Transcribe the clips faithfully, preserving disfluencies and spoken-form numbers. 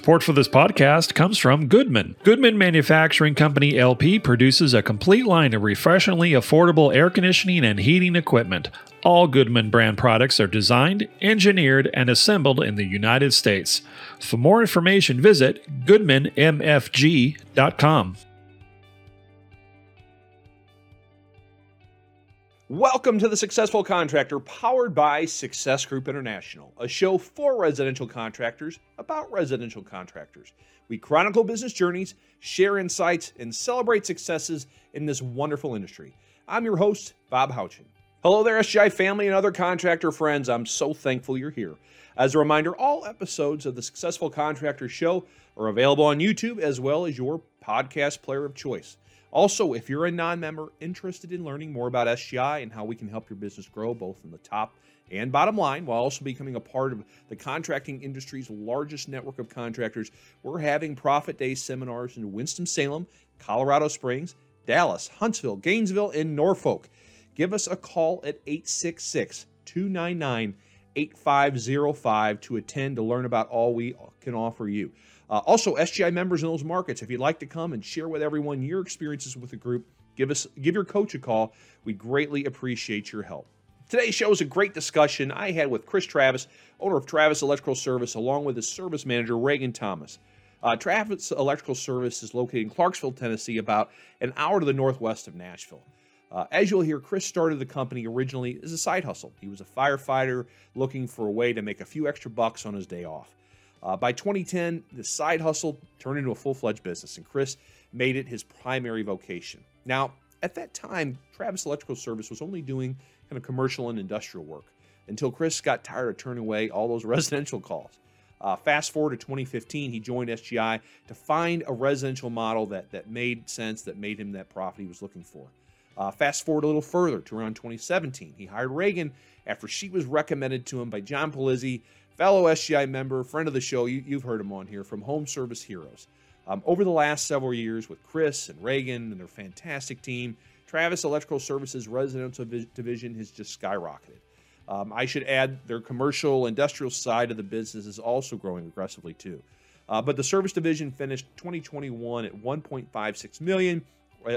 Support for this podcast comes from Goodman. Goodman Manufacturing Company L P produces a complete line of refreshingly affordable air conditioning and heating equipment. All Goodman brand products are designed, engineered, and assembled in the United States. For more information, visit goodman m f g dot com. Welcome to The Successful Contractor, powered by Success Group International, a show for residential contractors about residential contractors. We chronicle business journeys, share insights, and celebrate successes in this wonderful industry. I'm your host, Bob Houchin. Hello there, S G I family and other contractor friends. I'm so thankful you're here. As a reminder, all episodes of The Successful Contractor Show are available on YouTube as well as your podcast player of choice. Also, if you're a non-member interested in learning more about S G I and how we can help your business grow both in the top and bottom line while also becoming a part of the contracting industry's largest network of contractors, we're having Profit Day seminars in Winston-Salem, Colorado Springs, Dallas, Huntsville, Gainesville, and Norfolk. Give us a call at eight six six, two nine nine, eight five zero five to attend to learn about all we can offer you. Uh, also, S G I members in those markets, if you'd like to come and share with everyone your experiences with the group, give us give your coach a call. We greatly appreciate your help. Today's show is a great discussion I had with Chris Travis, owner of Travis Electrical Service, along with his service manager, Reagan Thomas. Uh, Travis Electrical Service is located in Clarksville, Tennessee, about an hour to the northwest of Nashville. Uh, as you'll hear, Chris started the company originally as a side hustle. He was a firefighter looking for a way to make a few extra bucks on his day off. Uh, by twenty ten, the side hustle turned into a full-fledged business, and Chris made it his primary vocation. Now, at that time, Travis Electrical Service was only doing kind of commercial and industrial work until Chris got tired of turning away all those residential calls. Uh, fast forward to twenty fifteen, he joined S G I to find a residential model that, that made sense, that made him that profit he was looking for. Uh, fast forward a little further to around twenty seventeen, he hired Reagan after she was recommended to him by John Polizzi, fellow S G I member, friend of the show, you, you've heard him on here, from Home Service Heroes. Um, over the last several years with Chris and Reagan and their fantastic team, Travis Electrical Services Residential Division has just skyrocketed. Um, I should add their commercial industrial side of the business is also growing aggressively too. Uh, but the service division finished twenty twenty-one at one point five six million dollars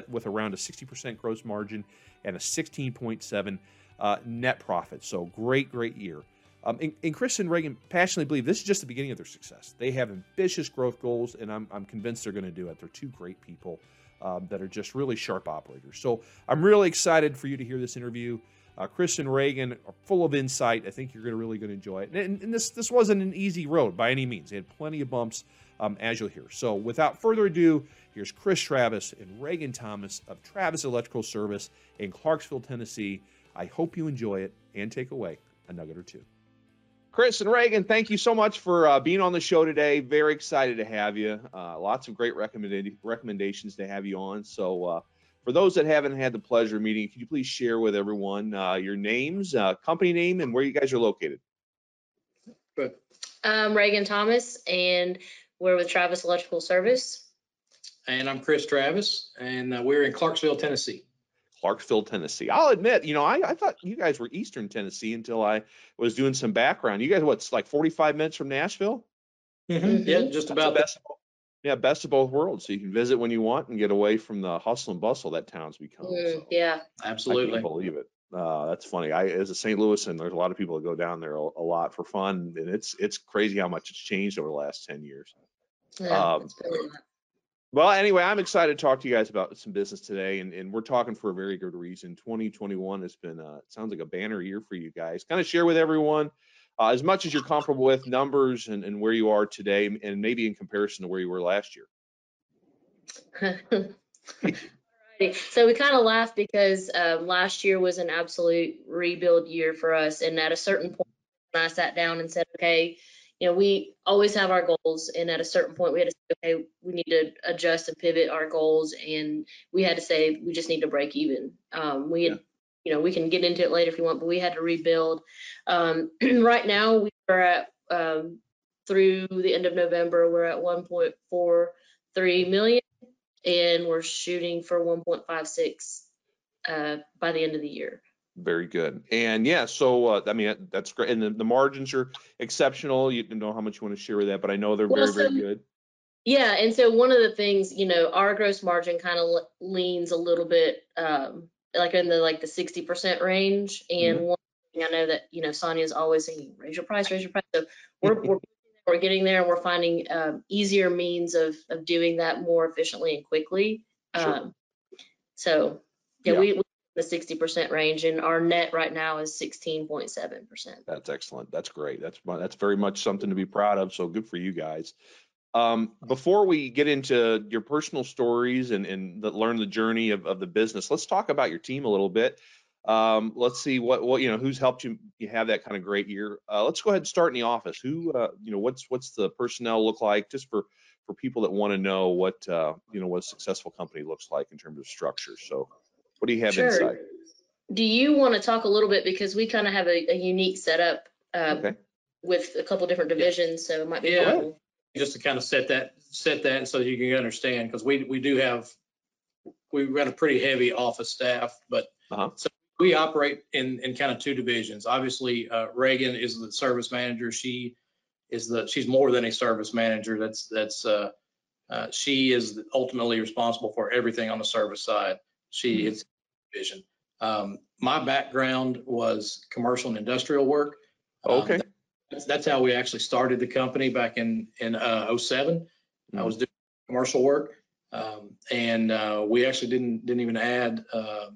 with around a sixty percent gross margin and a sixteen point seven uh, net profit. So great, great year. Um, and, and Chris and Reagan passionately believe this is just the beginning of their success. They have ambitious growth goals, and I'm, I'm convinced they're going to do it. They're two great people um, that are just really sharp operators. So I'm really excited for you to hear this interview. Uh, Chris and Reagan are full of insight. I think you're gonna really going to enjoy it. And, and this, this wasn't an easy road by any means. They had plenty of bumps, um, as you'll hear. So without further ado, here's Chris Travis and Reagan Thomas of Travis Electrical Service in Clarksville, Tennessee. I hope you enjoy it and take away a nugget or two. Chris and Reagan, thank you so much for uh, being on the show today. Very excited to have you. Uh, lots of great recommended recommendations to have you on. So uh, for those that haven't had the pleasure of meeting, could you please share with everyone uh, your names, uh, company name, and where you guys are located? I'm Reagan Thomas, and we're with Travis Electrical Service. And I'm Chris Travis, and uh, we're in Clarksville, Tennessee. Clarksville, Tennessee. I'll admit, you know, I, I thought you guys were Eastern Tennessee until I was doing some background. You guys, what's like forty-five minutes from Nashville? Mm-hmm. Yeah, just about. Best of, yeah, best of both worlds. So you can visit when you want and get away from the hustle and bustle that town's become. Mm, so yeah, absolutely. I can't believe it. Uh, that's funny. I, as a Saint Louisan, there's a lot of people that go down there a, a lot for fun, and it's it's crazy how much it's changed over the last ten years. Yeah, um, it's been Well, anyway, I'm excited to talk to you guys about some business today, and, and we're talking for a very good reason. twenty twenty-one has been, uh, sounds like a banner year for you guys. Kind of share with everyone uh, as much as you're comfortable with numbers and, and where you are today, and maybe in comparison to where you were last year. Alrighty. So we kind of laugh because um, last year was an absolute rebuild year for us, and at a certain point, when I sat down and said, okay, you know, we always have our goals, and at a certain point we had to say, okay, we need to adjust and pivot our goals, and we had to say we just need to break even. Um, we had, yeah. You know, we can get into it later if you want, but we had to rebuild. Um, right now we are at, um, through the end of November, we're at one point four three million, and we're shooting for one point five six uh, by the end of the year. Very good. And yeah, so uh, I mean, that's great. And the, the margins are exceptional. You don't know how much you want to share with that, but I know they're well, very, so, very good. Yeah. And so one of the things, you know, our gross margin kind of leans a little bit um, like in the like the sixty percent range. And mm-hmm. one thing I know that, you know, Sonya is always saying, raise your price, raise your price. So we're, we're, we're getting there, and we're finding um, easier means of, of doing that more efficiently and quickly. Sure. Um, so yeah, yeah. we, we the sixty percent range, and our net right now is sixteen point seven percent. That's excellent. That's great. That's that's very much something to be proud of. So good for you guys. Um, before we get into your personal stories and, and the, learn the journey of, of the business, let's talk about your team a little bit. Um, let's see what, what, you know, who's helped you, you have that kind of great year. Uh, let's go ahead and start in the office. Who, uh, you know, what's, what's the personnel look like, just for, for people that want to know what, uh, you know, what a successful company looks like in terms of structure. So what do you have sure. inside? Do you want to talk a little bit, because we kind of have a, a unique setup um, okay. with a couple different divisions, yeah. so it might be yeah. helpful. Just to kind of set that set that so you can understand, because we we do have we've got a pretty heavy office staff, but uh-huh. so we operate in in kind of two divisions. Obviously, uh, Reagan is the service manager. She is the she's more than a service manager. That's that's uh, uh, she is ultimately responsible for everything on the service side. She mm-hmm. is. Vision. Um, my background was commercial and industrial work. Okay. Um, that's, that's how we actually started the company back in in uh, oh seven. Mm-hmm. I was doing commercial work, um, and uh, we actually didn't didn't even add uh,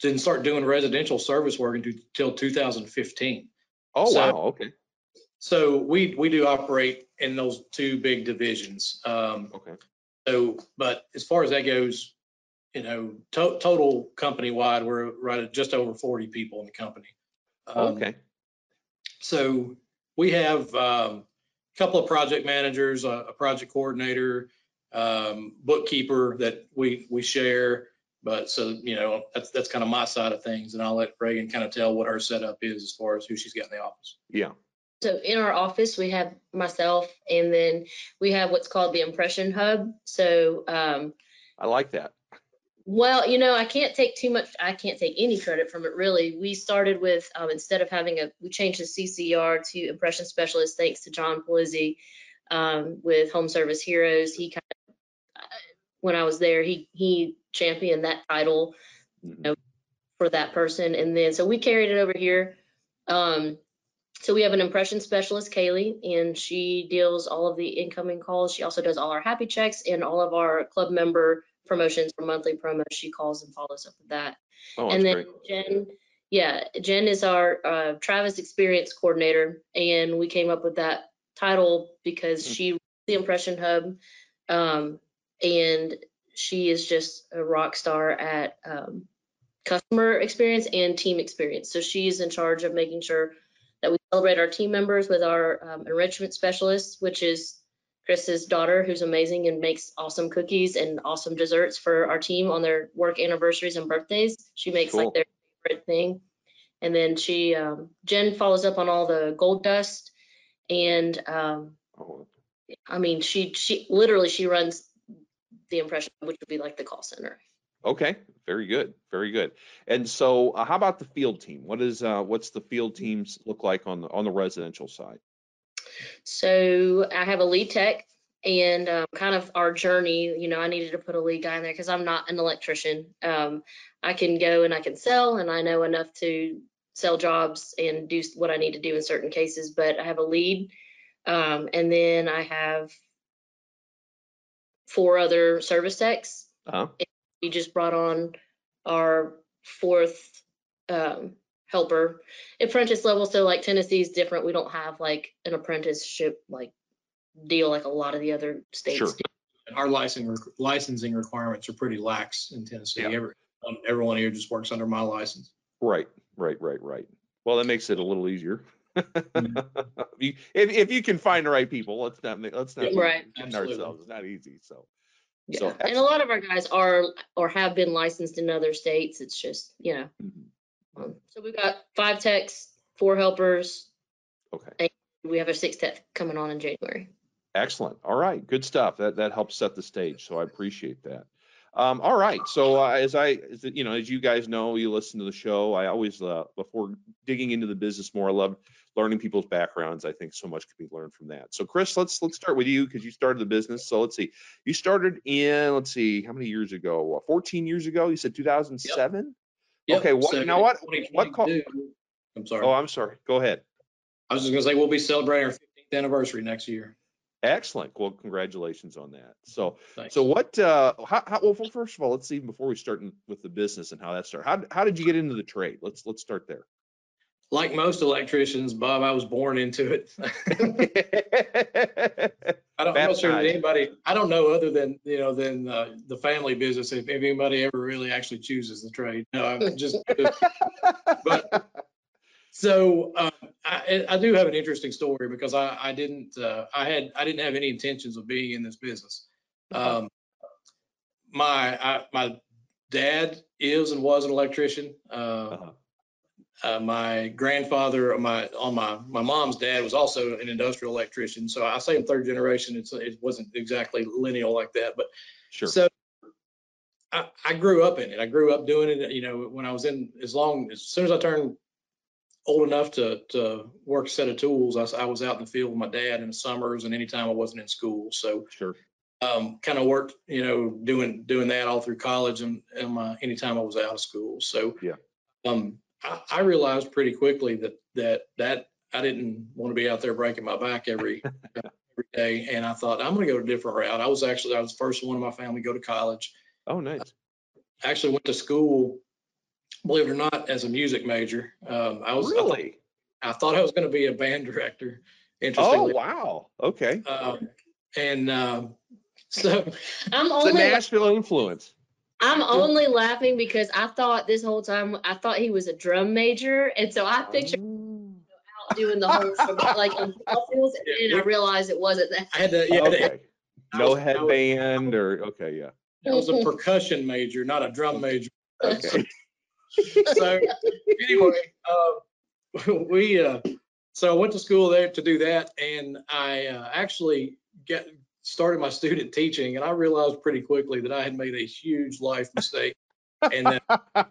didn't start doing residential service work until two thousand fifteen. Oh so, wow! Okay. So we we do operate in those two big divisions. Um, okay. So, but as far as that goes, you know, to total company-wide, we're right at just over forty people in the company. Um, okay. So we have um, a couple of project managers, a, a project coordinator, um, bookkeeper that we we share. But so, you know, that's that's kind of my side of things, and I'll let Reagan kind of tell what her setup is as far as who she's got in the office. Yeah. So in our office, we have myself, and then we have what's called the Impression Hub. So um, I like that. Well, you know, I can't take too much. I can't take any credit from it, really. We started with, um, instead of having a, we changed the C C R to Impression Specialist, thanks to John Polizzi um, with Home Service Heroes. He kind of, when I was there, he he championed that title, you know, for that person. And then, so we carried it over here. Um, so we have an Impression Specialist, Kaylee, and she deals all of the incoming calls. She also does all our happy checks and all of our club member promotions for monthly promos. She calls and follows up with that. Oh, and then great. Jen, yeah, Jen is our uh, Travis Experience Coordinator, and we came up with that title because mm-hmm. she was the Impression Hub, um, and she is just a rock star at um, customer experience and team experience. So she is in charge of making sure that we celebrate our team members with our um, enrichment specialist, which is Chris's daughter, who's amazing and makes awesome cookies and awesome desserts for our team on their work anniversaries and birthdays. She makes cool. like their favorite thing. And then she, um, Jen follows up on all the gold dust. And um, oh. I mean, she, she literally, she runs the Impression, which would be like the call center. Okay. Very good. Very good. And so uh, how about the field team? What is, uh, what's the field teams look like on the, on the residential side? So I have a lead tech, and um, kind of our journey, you know, I needed to put a lead guy in there because I'm not an electrician. Um, I can go and I can sell, and I know enough to sell jobs and do what I need to do in certain cases, but I have a lead. Um, and then I have four other service techs. Uh-huh. We just brought on our fourth um helper apprentice level. So like Tennessee is different. We don't have like an apprenticeship like deal like a lot of the other states. Sure. Our licensing licensing requirements are pretty lax in Tennessee. Yeah. Every, um, everyone here just works under my license. Right, right, right, right. Well, that makes it a little easier. Mm-hmm. if, if you can find the right people, let's not let's not right. ourselves. It's not easy. So. Yeah. So and a lot of our guys are or have been licensed in other states. It's just, you know. Mm-hmm. So we've got five techs, four helpers. Okay. And we have a sixth tech coming on in January. Excellent. All right. Good stuff. That that helps set the stage. So I appreciate that. Um, all right. So uh, as I, as, you know, as you guys know, you listen to the show. I always, uh, before digging into the business more, I love learning people's backgrounds. I think so much could be learned from that. So Chris, let's let's start with you because you started the business. So let's see, you started in, let's see, how many years ago? What, fourteen years ago? You said two thousand seven? Yep. Okay. Yep. What, so now what? What call? I'm sorry. Oh, I'm sorry. Go ahead. I was just going to say we'll be celebrating our fifteenth anniversary next year. Excellent. Well, congratulations on that. So, Thanks. so what, uh, how, how, well, first of all, let's see, before we start in, with the business and how that started, how, how did you get into the trade? Let's, let's start there. Like most electricians, Bob, I was born into it. I don't know sure anybody, I don't know other than, you know, than uh, the family business, if anybody ever really actually chooses the trade. No, I'm just, but So uh, I, I do have an interesting story because I, I didn't uh, I had I didn't have any intentions of being in this business. Um, my I, my dad is and was an electrician. Uh, uh-huh. uh, my grandfather, my on my my mom's dad was also an industrial electrician. So I say I'm third generation. It's it wasn't exactly lineal like that, but sure. So I, I grew up in it. I grew up doing it. You know, when I was in as long as soon as I turned old enough to, to work a set of tools, I, I was out in the field with my dad in the summers and anytime I wasn't in school. So sure. um, kind of worked, you know, doing doing that all through college and, and my, anytime I was out of school. So yeah, um, I, I realized pretty quickly that that that I didn't want to be out there breaking my back every, every day. And I thought, I'm going to go a different route. I was actually, I was the first one in my family to go to college. Oh, nice. I actually went to school, believe it or not, as a music major. Um, I was really, I, th- I thought I was going to be a band director. Interestingly. Oh, wow. Okay. Um, and um, so I'm only the Nashville la- influence. I'm only laughing because I thought this whole time, I thought he was a drum major. And so I pictured him out doing the whole thing, like on fields, and I realized it wasn't that. I had to, yeah, okay. I no was, headband was, or, okay, yeah. I was a percussion major, not a drum major. Okay. So anyway, uh, we uh, so I went to school there to do that, and I uh, actually got started my student teaching, and I realized pretty quickly that I had made a huge life mistake, and that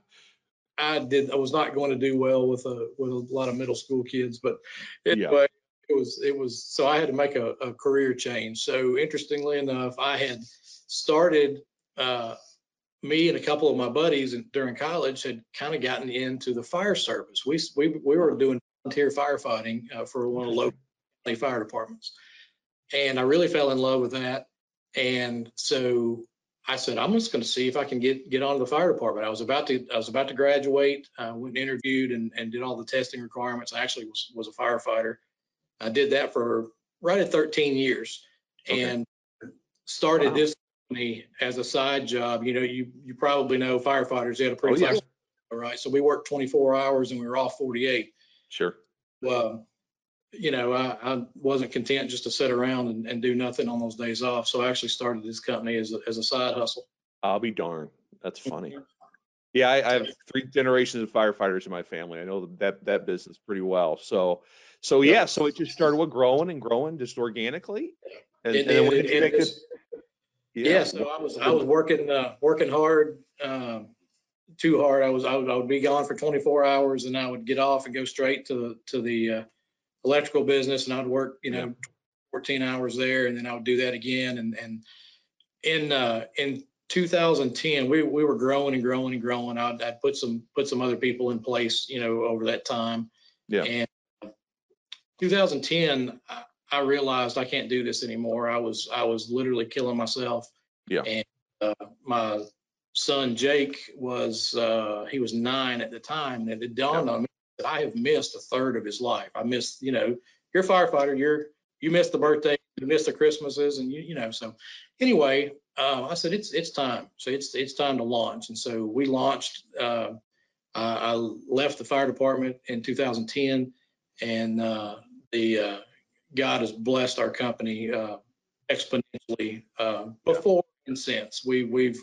I did I was not going to do well with a with a lot of middle school kids. But anyway, yeah. it was it was so I had to make a, a career change. So interestingly enough, I had started. Uh, Me and a couple of my buddies during college had kind of gotten into the fire service. We we we were doing volunteer firefighting uh, for one of the local fire departments, and I really fell in love with that. And so I said, I'm just going to see if I can get get onto the fire department. I was about to I was about to graduate. I went and interviewed and, and did all the testing requirements. I actually was was a firefighter. I did that for right at thirteen years, okay. and started wow. this. As a side job, you know, you you probably know firefighters, they had a pretty oh, yeah. all right. So we worked twenty-four hours and we were off forty-eight. Sure. Well, you know, I, I wasn't content just to sit around and, and do nothing on those days off. So I actually started this company as a, as a side hustle. I'll be darned. That's funny. Yeah, I, I have three generations of firefighters in my family. I know that that business pretty well. So, so yeah, so it just started with growing and growing just organically. And, it, and then when it, you it, it, Yeah. yeah, so I was I was working uh, working hard, um, too hard. I was I would I would be gone for twenty-four hours, and I would get off and go straight to to the uh, electrical business, and I'd work you know yeah. fourteen hours there, and then I would do that again. And and in uh, in two thousand ten, we we were growing and growing and growing. I'd, I'd put some put some other people in place, you know, over that time. Yeah. And two thousand ten. I, I realized I can't do this anymore. I was I was literally killing myself. Yeah. And uh, my son Jake was uh, he was nine at the time, and it dawned yeah. on me that I have missed a third of his life. I missed, you know, you're a firefighter, you're you missed the birthday, you missed the Christmases, and you you know. So anyway, uh, I said it's it's time. So it's it's time to launch, and so we launched. Uh, I, I left the fire department in two thousand ten, and uh, the uh, God has blessed our company uh, exponentially uh, before yeah. and since. We, we've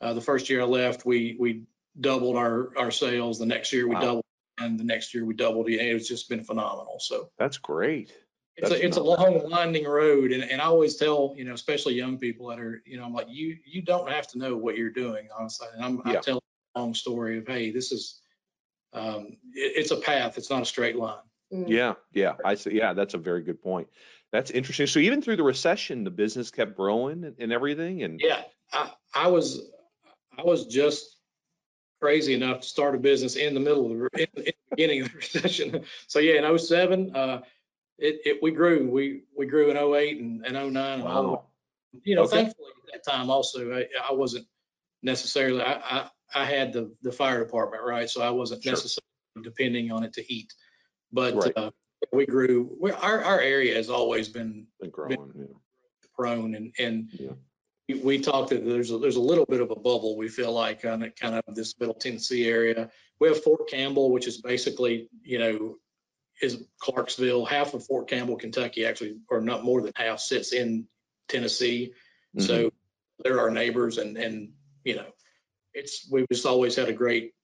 uh, the first year I left, we we doubled our, our sales. The next year we wow. doubled, and the next year we doubled. It's just been phenomenal. So that's great. It's a, it's a long, winding road. And, and I always tell, you know, especially young people that are, you know, I'm like, you you don't have to know what you're doing, honestly. And I'm, yeah. I'm telling a long story of, hey, this is, um, it, it's a path. It's not a straight line. Mm-hmm. Yeah, yeah. I see. Yeah, that's a very good point. That's interesting. So even through the recession, the business kept growing and, and everything. And yeah, I, I was, I was just crazy enough to start a business in the middle of the, in, in the beginning of the recession. So yeah, in oh seven, uh, It, it we grew we we grew in oh eight and, and oh nine. Wow. And you know, okay. Thankfully at that time also I, I wasn't necessarily I, I I had the the fire department, right, so I wasn't sure. necessarily depending on it to eat, but right. uh, we grew. We're, our our area has always been, been growing, been yeah. prone, and and yeah. we, we talked that there's a, there's a little bit of a bubble we feel like on it, kind of this middle Tennessee area. We have Fort Campbell, which is basically you know. is Clarksville, half of Fort Campbell, Kentucky, actually, or not more than half, sits in Tennessee. Mm-hmm. So they're our neighbors, and, and you know, it's we've just always had a great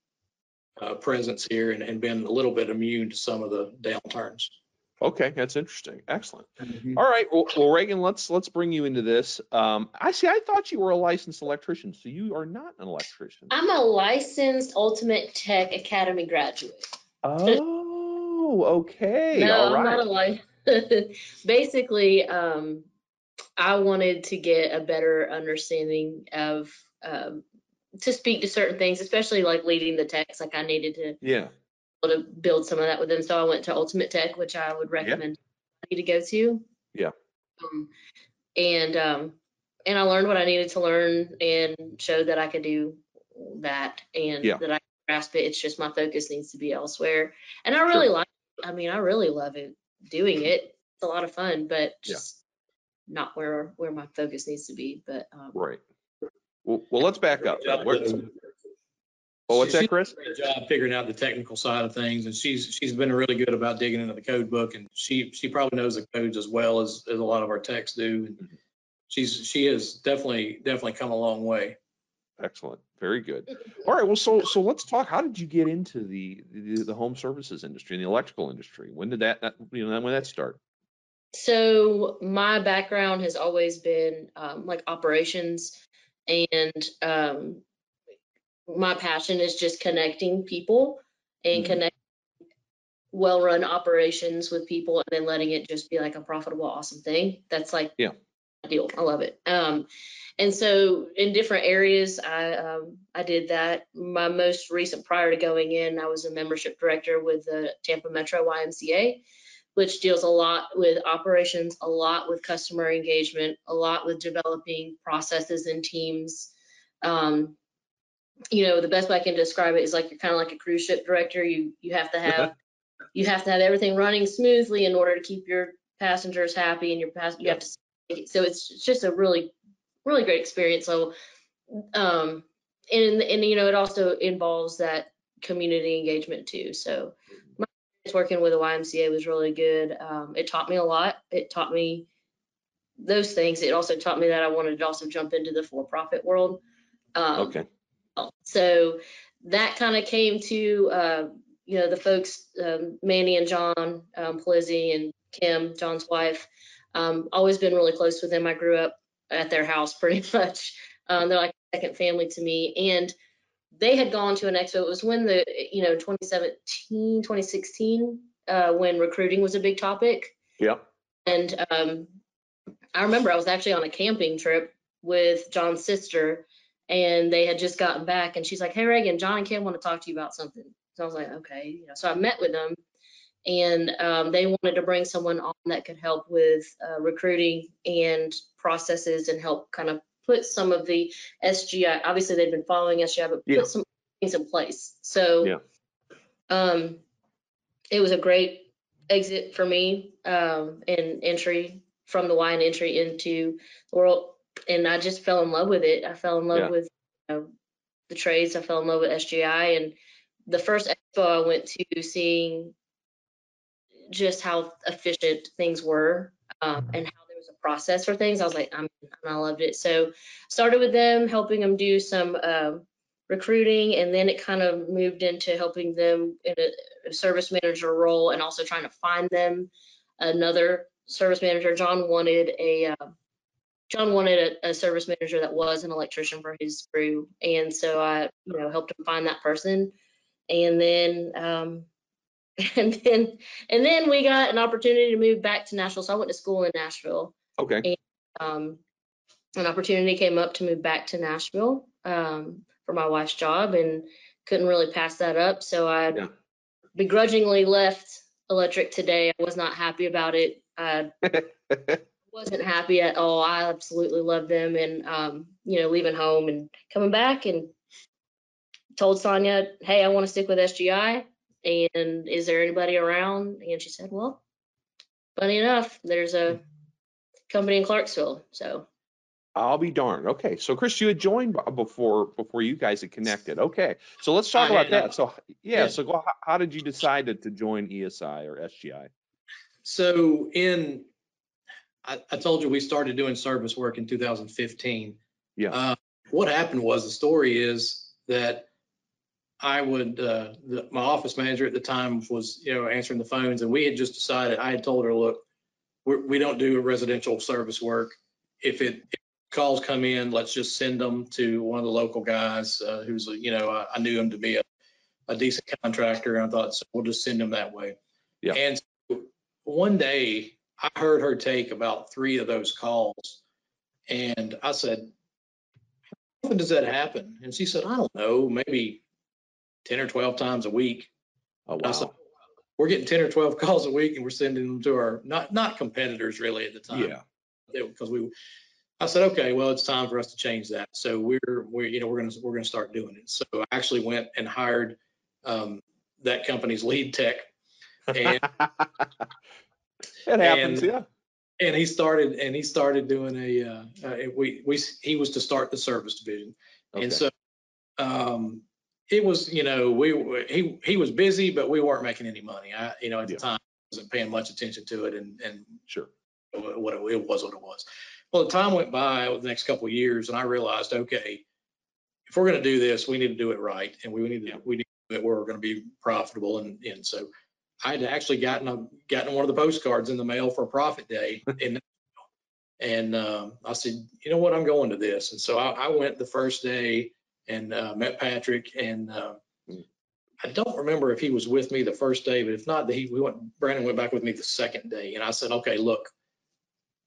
uh, presence here and, and been a little bit immune to some of the downturns. Okay, that's interesting. Excellent. Mm-hmm. All right, well, well, Reagan, let's let's bring you into this. Um, I see. I thought you were a licensed electrician, so you are not an electrician. I'm a licensed Ultimate Tech Academy graduate. Oh. Okay. No, all right. I'm not a lic- Basically, um, I wanted to get a better understanding of um, to speak to certain things, especially like leading the techs. Like I needed to, yeah, to build some of that with them. So I went to Ultimate Tech, which I would recommend yeah. to go to. Yeah. Um, and um, and I learned what I needed to learn and showed that I could do that and yeah. that I could grasp it. It's just my focus needs to be elsewhere, and I really sure. like. I mean, I really love it doing it. It's a lot of fun, but just yeah. not where where my focus needs to be. But um, right. Well, well, let's back up. Well, what's she, that, Chris? She's done a great job figuring out the technical side of things, and she's she's been really good about digging into the code book, and she she probably knows the codes as well as, as a lot of our techs do. And mm-hmm. she's she has definitely definitely come a long way. Excellent. Very good. All right. Well, so so let's talk. How did you get into the the, the home services industry and the electrical industry? When did that you know when did that start? So my background has always been um, like operations, and um, my passion is just connecting people and mm-hmm. connecting well-run operations with people, and then letting it just be like a profitable, awesome thing. That's like yeah. deal. I love it. Um, and so in different areas, I um, I did that. My most recent, prior to going in, I was a membership director with the Tampa Metro Y M C A, which deals a lot with operations, a lot with customer engagement, a lot with developing processes and teams. Um, you know, the best way I can describe it is like you're kind of like a cruise ship director. You you have to have you have to have everything running smoothly in order to keep your passengers happy, and your pass- you have to. So it's just a really, really great experience. So, um, and, and, you know, it also involves that community engagement too. So my experience working with the Y M C A was really good. Um, it taught me a lot. It taught me those things. It also taught me that I wanted to also jump into the for-profit world. Um, okay. So that kind of came to, uh, you know, the folks, um, Manny and John, um, Polizzi and Kim, John's wife. Um, always been really close with them. I grew up at their house pretty much. Um, they're like a second family to me. And they had gone to an expo. It was when the, you know, twenty seventeen, twenty sixteen, uh, when recruiting was a big topic. Yeah. And um, I remember I was actually on a camping trip with John's sister, and they had just gotten back. And she's like, hey, Reagan, John and Kim want to talk to you about something. So I was like, okay. You know, so I met with them. And um, they wanted to bring someone on that could help with uh, recruiting and processes and help kind of put some of the S G I. Obviously, they've been following S G I, but yeah. put some things in place. So yeah. um, it was a great exit for me um, and entry from the Y and entry into the world. And I just fell in love with it. I fell in love yeah. with you know, the trades. I fell in love with S G I. And the first expo I went to, seeing just how efficient things were um, and how there was a process for things. I was like, I'm, I loved it. So started with them, helping them do some uh, recruiting, and then it kind of moved into helping them in a, a service manager role, and also trying to find them another service manager. John wanted a uh, John wanted a, a service manager that was an electrician for his crew, and so I, you know, helped him find that person. And then, um, and then, and then we got an opportunity to move back to Nashville. So I went to school in Nashville. Okay. And, um, an opportunity came up to move back to Nashville um, for my wife's job, and couldn't really pass that up. So I yeah. begrudgingly left electric today. I was not happy about it. I wasn't happy at all. I absolutely love them, and um, you know, leaving home and coming back, and told Sonya, hey, I want to stick with S G I, and is there anybody around? And she said, well, funny enough, there's a company in Clarksville. So I'll be darned. Okay, so Chris, you had joined before before you guys had connected. Okay, so let's talk I about that. Know. So yeah, yeah. so go, how, how did you decide to, to join E S I or S G I? So in, I, I told you we started doing service work in two thousand fifteen. Yeah. Uh, what happened was, the story is that I would, uh, the, my office manager at the time was, you know, answering the phones, and we had just decided, I had told her, look, we're, we don't do residential service work. If it if calls come in, let's just send them to one of the local guys uh, who's, you know, I, I knew him to be a, a decent contractor. And I thought, so we'll just send them that way. Yeah. And so one day I heard her take about three of those calls, and I said, how often does that happen? And she said, I don't know, maybe ten or twelve times a week. Oh, wow. Like, we're getting ten or twelve calls a week, and we're sending them to our not not competitors really at the time. Yeah. Because we, I said, okay, well, it's time for us to change that. So we're we you know we're gonna we're gonna start doing it. So I actually went and hired um, that company's lead tech. And, it happens, and, yeah. And he started and he started doing a uh, uh, we we he was to start the service division, okay. and so. Um, It was, you know, we he he was busy, but we weren't making any money. I, you know, at yeah. the time, wasn't paying much attention to it, and and sure, what it, it was, what it was. Well, the time went by over the next couple of years, and I realized, okay, if we're going to do this, we need to do it right, and we need to yeah. we need to do it where we're going to be profitable, and and so I had actually gotten a, gotten one of the postcards in the mail for a profit day, and and um, I said, you know what, I'm going to this, and so I, I went the first day. And uh, met Patrick, and uh, I don't remember if he was with me the first day, but if not, he we went. Brandon went back with me the second day, and I said, "Okay, look,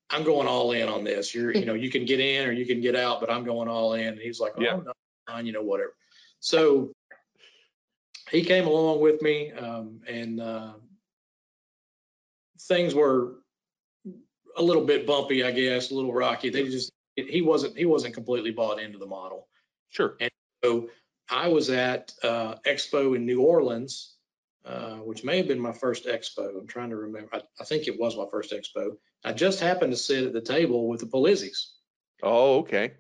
I'm going all in on this. You're, you know, you can get in or you can get out, but I'm going all in." And he's like, "Oh, yeah. no, fine, you know, whatever." So he came along with me, um, and uh, things were a little bit bumpy, I guess, a little rocky. They just he wasn't he wasn't completely bought into the model. Sure. And so I was at uh, Expo in New Orleans, uh, which may have been my first Expo. I'm trying to remember. I, I think it was my first Expo. I just happened to sit at the table with the Polizzis. Oh, okay.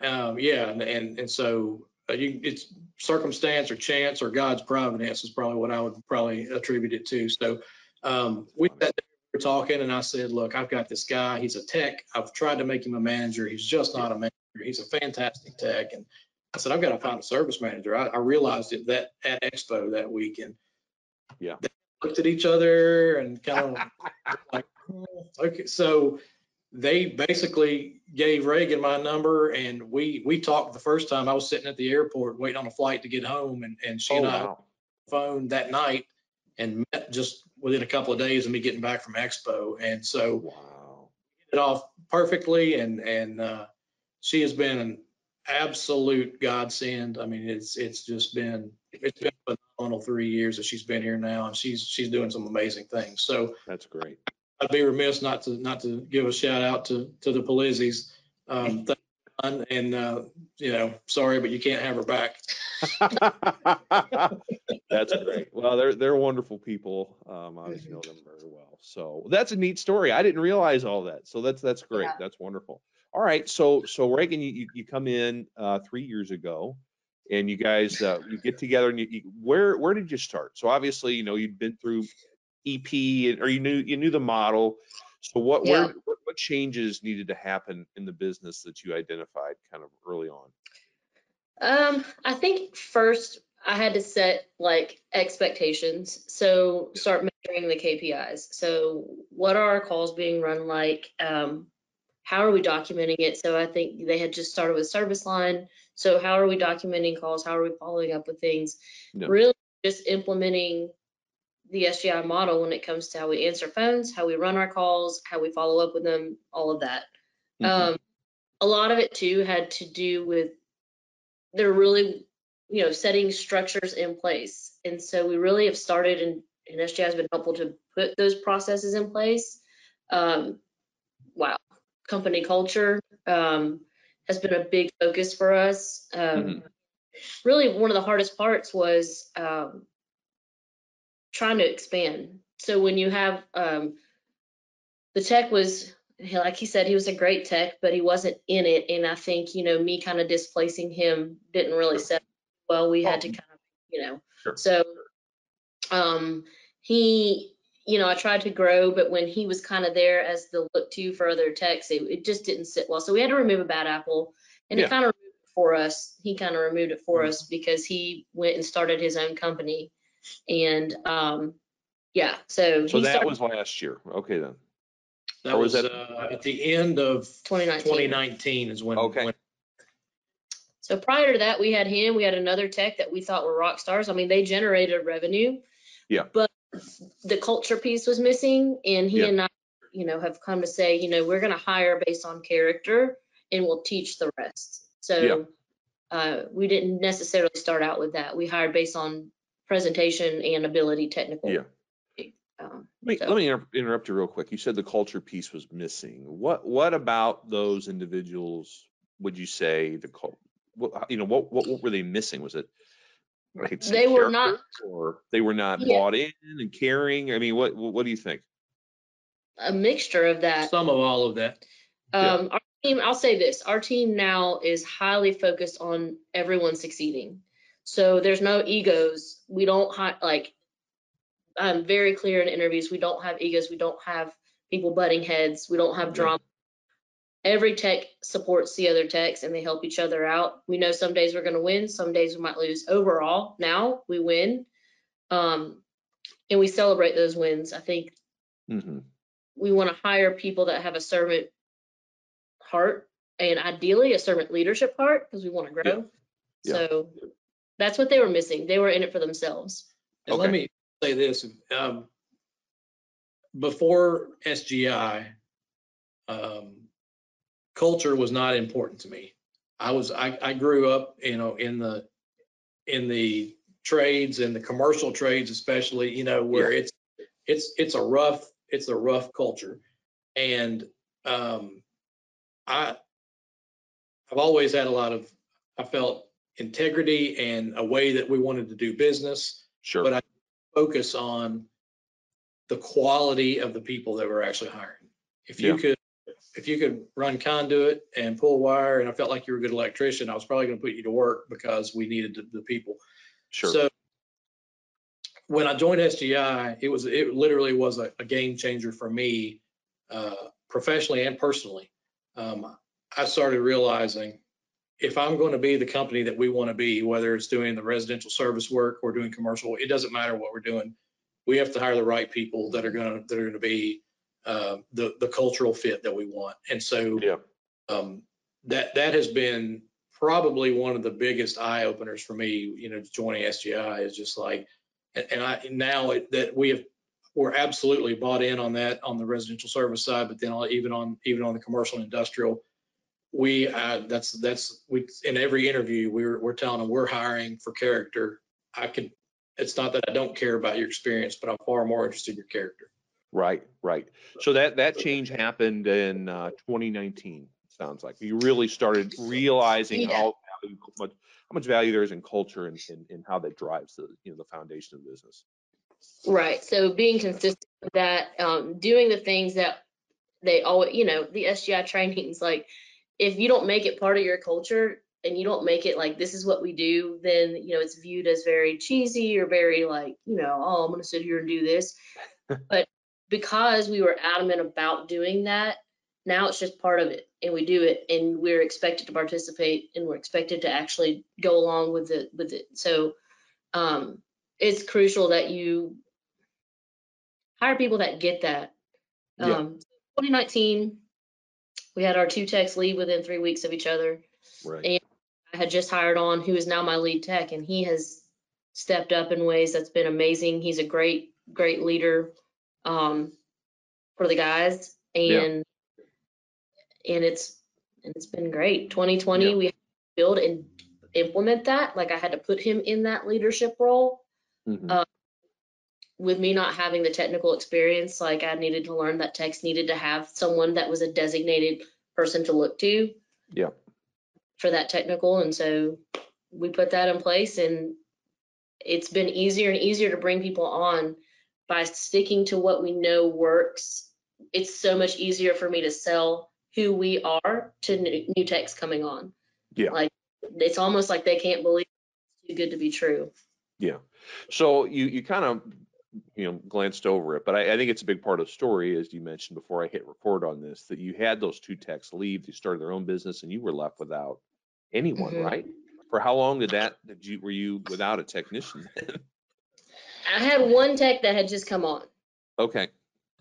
Um, yeah, and and, and so uh, you, it's circumstance or chance or God's providence is probably what I would probably attribute it to. So um, we sat there, we were talking, and I said, look, I've got this guy. He's a tech. I've tried to make him a manager. He's just not a manager. He's a fantastic tech, and I said, I've got to find a service manager. I, I realized it that at Expo that weekend. Yeah. They looked at each other and kind of like, okay. So they basically gave Reagan my number, and we we talked the first time. I was sitting at the airport waiting on a flight to get home, and and she oh, and I wow. phoned that night and met just within a couple of days of me getting back from Expo, and so wow. it off perfectly, and and. Uh, She has been an absolute godsend. I mean, it's it's just been it's been a phenomenal three years that she's been here now, and she's she's doing some amazing things. So that's great. I'd be remiss not to not to give a shout out to to the Polizzis. Um, and uh, you know, sorry, but you can't have her back. That's great. Well, they're they're wonderful people. Um, I always know them very well. So that's a neat story. I didn't realize all that. So that's that's great. Yeah. That's wonderful. All right, so so Reagan, you you come in uh, three years ago, and you guys uh, you get together, and you, you, where where did you start? So obviously, you know, you'd been through E P, and, or you knew you knew the model. So what yeah. where what, what changes needed to happen in the business that you identified kind of early on? Um, I think first I had to set like expectations. So start During the K P Is. So what are our calls being run like? Um, how are we documenting it? So I think they had just started with Service Line. So how are we documenting calls? How are we following up with things? Yeah. Really just implementing the S G I model when it comes to how we answer phones, how we run our calls, how we follow up with them, all of that. Mm-hmm. Um, a lot of it too had to do with they're really, you know, setting structures in place. And so we really have started in And S G I has been helpful to put those processes in place. Um, wow, company culture um, has been a big focus for us. Um, mm-hmm. Really, one of the hardest parts was um, trying to expand. So when you have um, the tech was, like he said, he was a great tech, but he wasn't in it. And I think, you know, me kind of displacing him didn't really set well. We had to kind of, you know, sure. so. Um, he, you know, I tried to grow, but when he was kind of there as the look to for other techs, it, it just didn't sit well. So we had to remove a bad apple, and yeah. he kind of removed it for us. He kind of removed it for mm-hmm. us because he went and started his own company, and um, yeah. So so he that started, was last year. Okay, then that or was that uh, at the end of twenty nineteen is when. Okay. When so prior to that, we had him. We had another tech that we thought were rock stars. I mean, they generated revenue. Yeah. But the culture piece was missing, and he yeah. and I, you know, have come to say, you know, we're going to hire based on character, and we'll teach the rest. So yeah. uh, we didn't necessarily start out with that. We hired based on presentation and ability, technical. Yeah. Um, Wait, so. Let me inter- interrupt you real quick. You said the culture piece was missing. What What about those individuals? Would you say the culture? You know, what, what what were they missing? Was it like, they were not, or they were not yeah. bought in and caring? I mean, what what do you think? A mixture of that. Some of all of that. Um, yeah. Our team, I'll say this: our team now is highly focused on everyone succeeding. So there's no egos. We don't hi- like. I'm very clear in interviews. We don't have egos. We don't have people butting heads. We don't have drama. Yeah. Every tech supports the other techs, and they help each other out. We know some days we're going to win, some days we might lose. Overall, now we win, um, and we celebrate those wins. I think mm-hmm. we want to hire people that have a servant heart, and ideally a servant leadership heart, because we want to grow. Yeah. Yeah. So that's what they were missing. They were in it for themselves. And okay. let me say this. Um, before S G I, um, culture was not important to me. I was I, I grew up, you know, in the in the trades and the commercial trades, especially, you know, where yeah. it's it's it's a rough it's a rough culture, and um, I I've always had a lot of I felt integrity and a way that we wanted to do business. Sure. But I focus on the quality of the people that we're actually hiring. If you yeah. could. If you could run conduit and pull wire, and I felt like you were a good electrician, I was probably going to put you to work because we needed the people. Sure. So when I joined S G I, it was it literally was a, a game changer for me, uh, professionally and personally. Um, I started realizing if I'm going to be the company that we want to be, whether it's doing the residential service work or doing commercial, it doesn't matter what we're doing. We have to hire the right people that are going to that are going to be. Uh, the the cultural fit that we want, and so yeah. um, that that has been probably one of the biggest eye openers for me. You know, joining S G I is just like, and, and I now it, that we have we're absolutely bought in on that on the residential service side, but then even on even on the commercial and industrial, we uh, that's that's we in every interview we're we're telling them we're hiring for character. I can, it's not that I don't care about your experience, but I'm far more interested in your character. Right, right. So that, that change happened in uh, twenty nineteen, sounds like. You really started realizing yeah. how, value, how, much, how much value there is in culture and, and, and how that drives the, you know, the foundation of the business. Right, so being consistent with that, um, doing the things that they always, you know, the S G I trainings, like if you don't make it part of your culture and you don't make it like this is what we do, then, you know, it's viewed as very cheesy or very like, you know, oh, I'm going to sit here and do this. But because we were adamant about doing that, now it's just part of it, and we do it, and we're expected to participate, and we're expected to actually go along with it. With it, so um, it's crucial that you hire people that get that. Um, yeah. twenty nineteen, we had our two techs leave within three weeks of each other. Right. And I had just hired on, who is now my lead tech, and he has stepped up in ways that's been amazing. He's a great, great leader um, for the guys, and yeah. and it's and it's been great. twenty twenty, yeah. we had to build and implement that. Like I had to put him in that leadership role. Mm-hmm. uh, with me not having the technical experience, like I needed to learn that techs needed to have someone that was a designated person to look to. Yeah. For that technical, and so we put that in place, and it's been easier and easier to bring people on by sticking to what we know works. It's so much easier for me to sell who we are to new, new techs coming on. Yeah. Like it's almost like they can't believe it's too good to be true. Yeah. So you you kind of you know glanced over it, but I, I think it's a big part of the story, as you mentioned before I hit record on this, that you had those two techs leave, they started their own business, and you were left without anyone, mm-hmm. right? For how long did that did you were you without a technician? I had one tech that had just come on. Okay.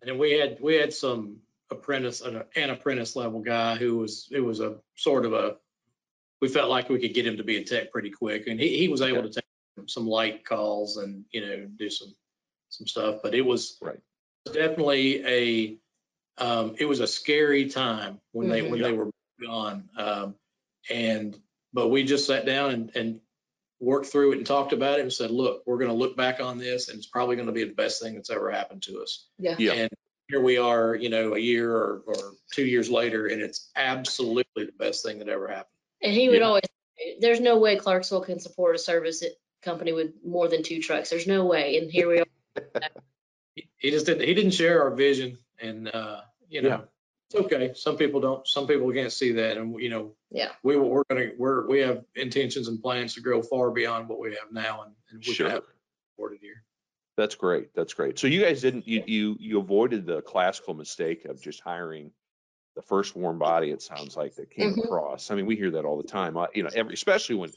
And then we had we had some apprentice an, an apprentice level guy who was it was a sort of a we felt like we could get him to be a tech pretty quick, and he, he was able okay. to take some light calls and you know do some some stuff, but it was right. definitely a um, it was a scary time when mm-hmm. they when yeah. they were gone, um, and but we just sat down and, and worked through it and talked about it and said, look, we're going to look back on this, and it's probably going to be the best thing that's ever happened to us. Yeah. yeah. And here we are, you know, a year or, or two years later, and it's absolutely the best thing that ever happened. And he would yeah. always, there's no way Clarksville can support a service company with more than two trucks. There's no way. And here we are. He just didn't, he didn't share our vision, and, uh, you know, yeah. it's okay. Some people don't, some people can't see that. And, you know, yeah, we we're going to, we're, we have intentions and plans to grow far beyond what we have now. And, and we sure. have supported here. That's great. That's great. So you guys didn't, you, you, you avoided the classical mistake of just hiring the first warm body, it sounds like, that came mm-hmm. across. I mean, we hear that all the time, I, you know, every, especially when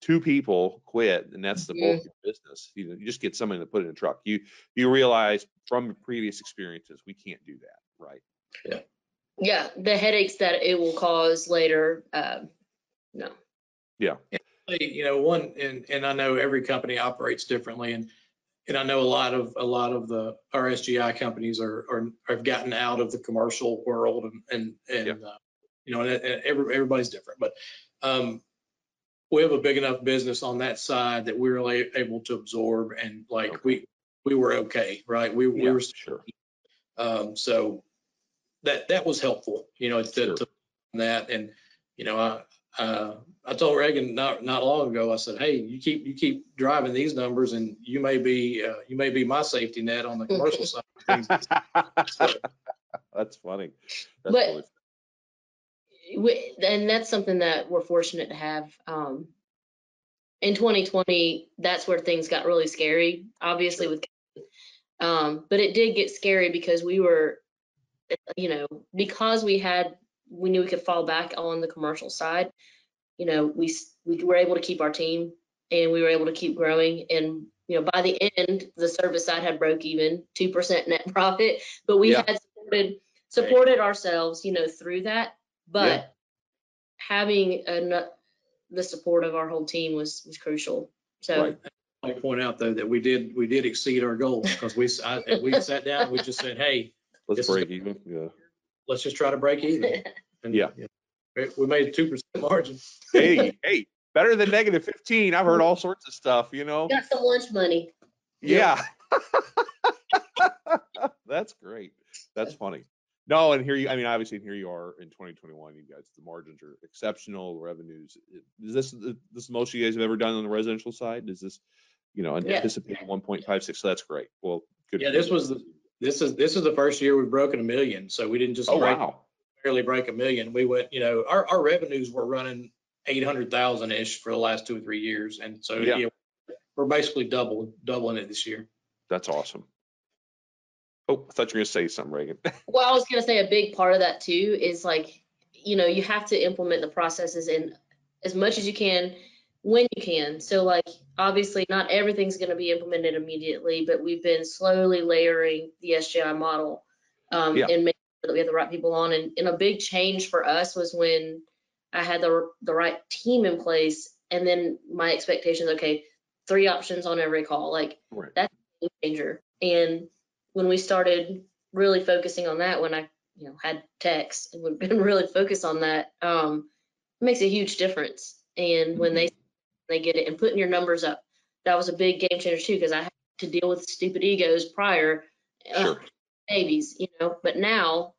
two people quit, and that's the bulk of your business. You know, you just get somebody to put in a truck. You, you realize from previous experiences, we can't do that. Right. Yeah. Yeah. The headaches that it will cause later. Um, no. Yeah. You know, one, and, and I know every company operates differently, and, and I know a lot of a lot of the our S G I companies are, are have gotten out of the commercial world, and and, and yeah. uh, you know, and, and every, everybody's different, but um, we have a big enough business on that side that we were able to absorb, and like okay. we we were okay, right? We, yeah, we were sure. Um, so that that was helpful, you know, to, sure. to that, and you know, I. Uh, I told Reagan not not long ago. I said, "Hey, you keep you keep driving these numbers, and you may be uh, you may be my safety net on the commercial side." So, that's funny. That's but funny. We, and that's something that we're fortunate to have. Um, in twenty twenty, that's where things got really scary. Obviously, with um, but it did get scary because we were, you know, because we had. We knew we could fall back on the commercial side. You know, we we were able to keep our team, and we were able to keep growing. And you know, by the end, the service side had broke even, two percent net profit. But we yeah. had supported supported ourselves, you know, through that. But yeah. having a, the support of our whole team was was crucial. So. Right. I point out though that we did we did exceed our goals, because we I, we sat down, we just said, hey, let's break even. Yeah. Let's just try to break even. And yeah. we made a two percent margin. hey, hey, better than negative fifteen. I've heard all sorts of stuff, you know. Got some lunch money. Yeah. That's great. That's funny. No, and here you, I mean, obviously here you are in twenty twenty-one, you guys, the margins are exceptional, revenues. Is this, this is the most you guys have ever done on the residential side? Is this, you know, anticipating yeah. one point five six? So that's great. Well, good. Yeah, this was the, This is this is the first year we've broken a million, so we didn't just oh, break, wow. barely break a million. We went, you know, our, our revenues were running eight hundred thousand ish for the last two or three years, and so yeah. yeah, we're basically double doubling it this year. That's awesome. Oh, I thought you were gonna say something, Reagan. Well, I was gonna say a big part of that too is like, you know, you have to implement the processes in as much as you can when you can. So like, obviously not everything's going to be implemented immediately, but we've been slowly layering the S J I model um, yeah. and making sure that we have the right people on. And, and a big change for us was when I had the, the right team in place, and then my expectations, okay, three options on every call, like right. that's a game changer. And when we started really focusing on that, when I you know had techs and we've been really focused on that, um, it makes a huge difference. And when they they get it and putting your numbers up, that was a big game changer too, because I had to deal with stupid egos prior, sure. uh, babies, you know. But now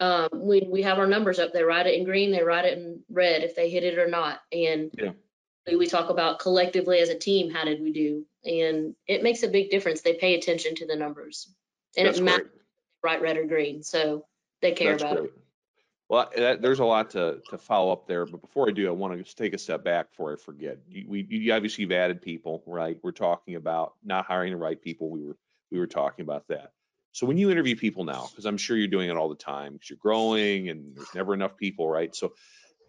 um, we we have our numbers up. They write it in green, they write it in red if they hit it or not. And yeah. we, we talk about collectively as a team, how did we do? And it makes a big difference. They pay attention to the numbers, and it matters right, red, or green. So they care That's about great. It. Well, that, there's a lot to, to follow up there, but before I do, I want to take a step back before I forget. You, we, you obviously have added people, right? We're talking about not hiring the right people. We were we were talking about that. So when you interview people now, because I'm sure you're doing it all the time, because you're growing and there's never enough people, right? So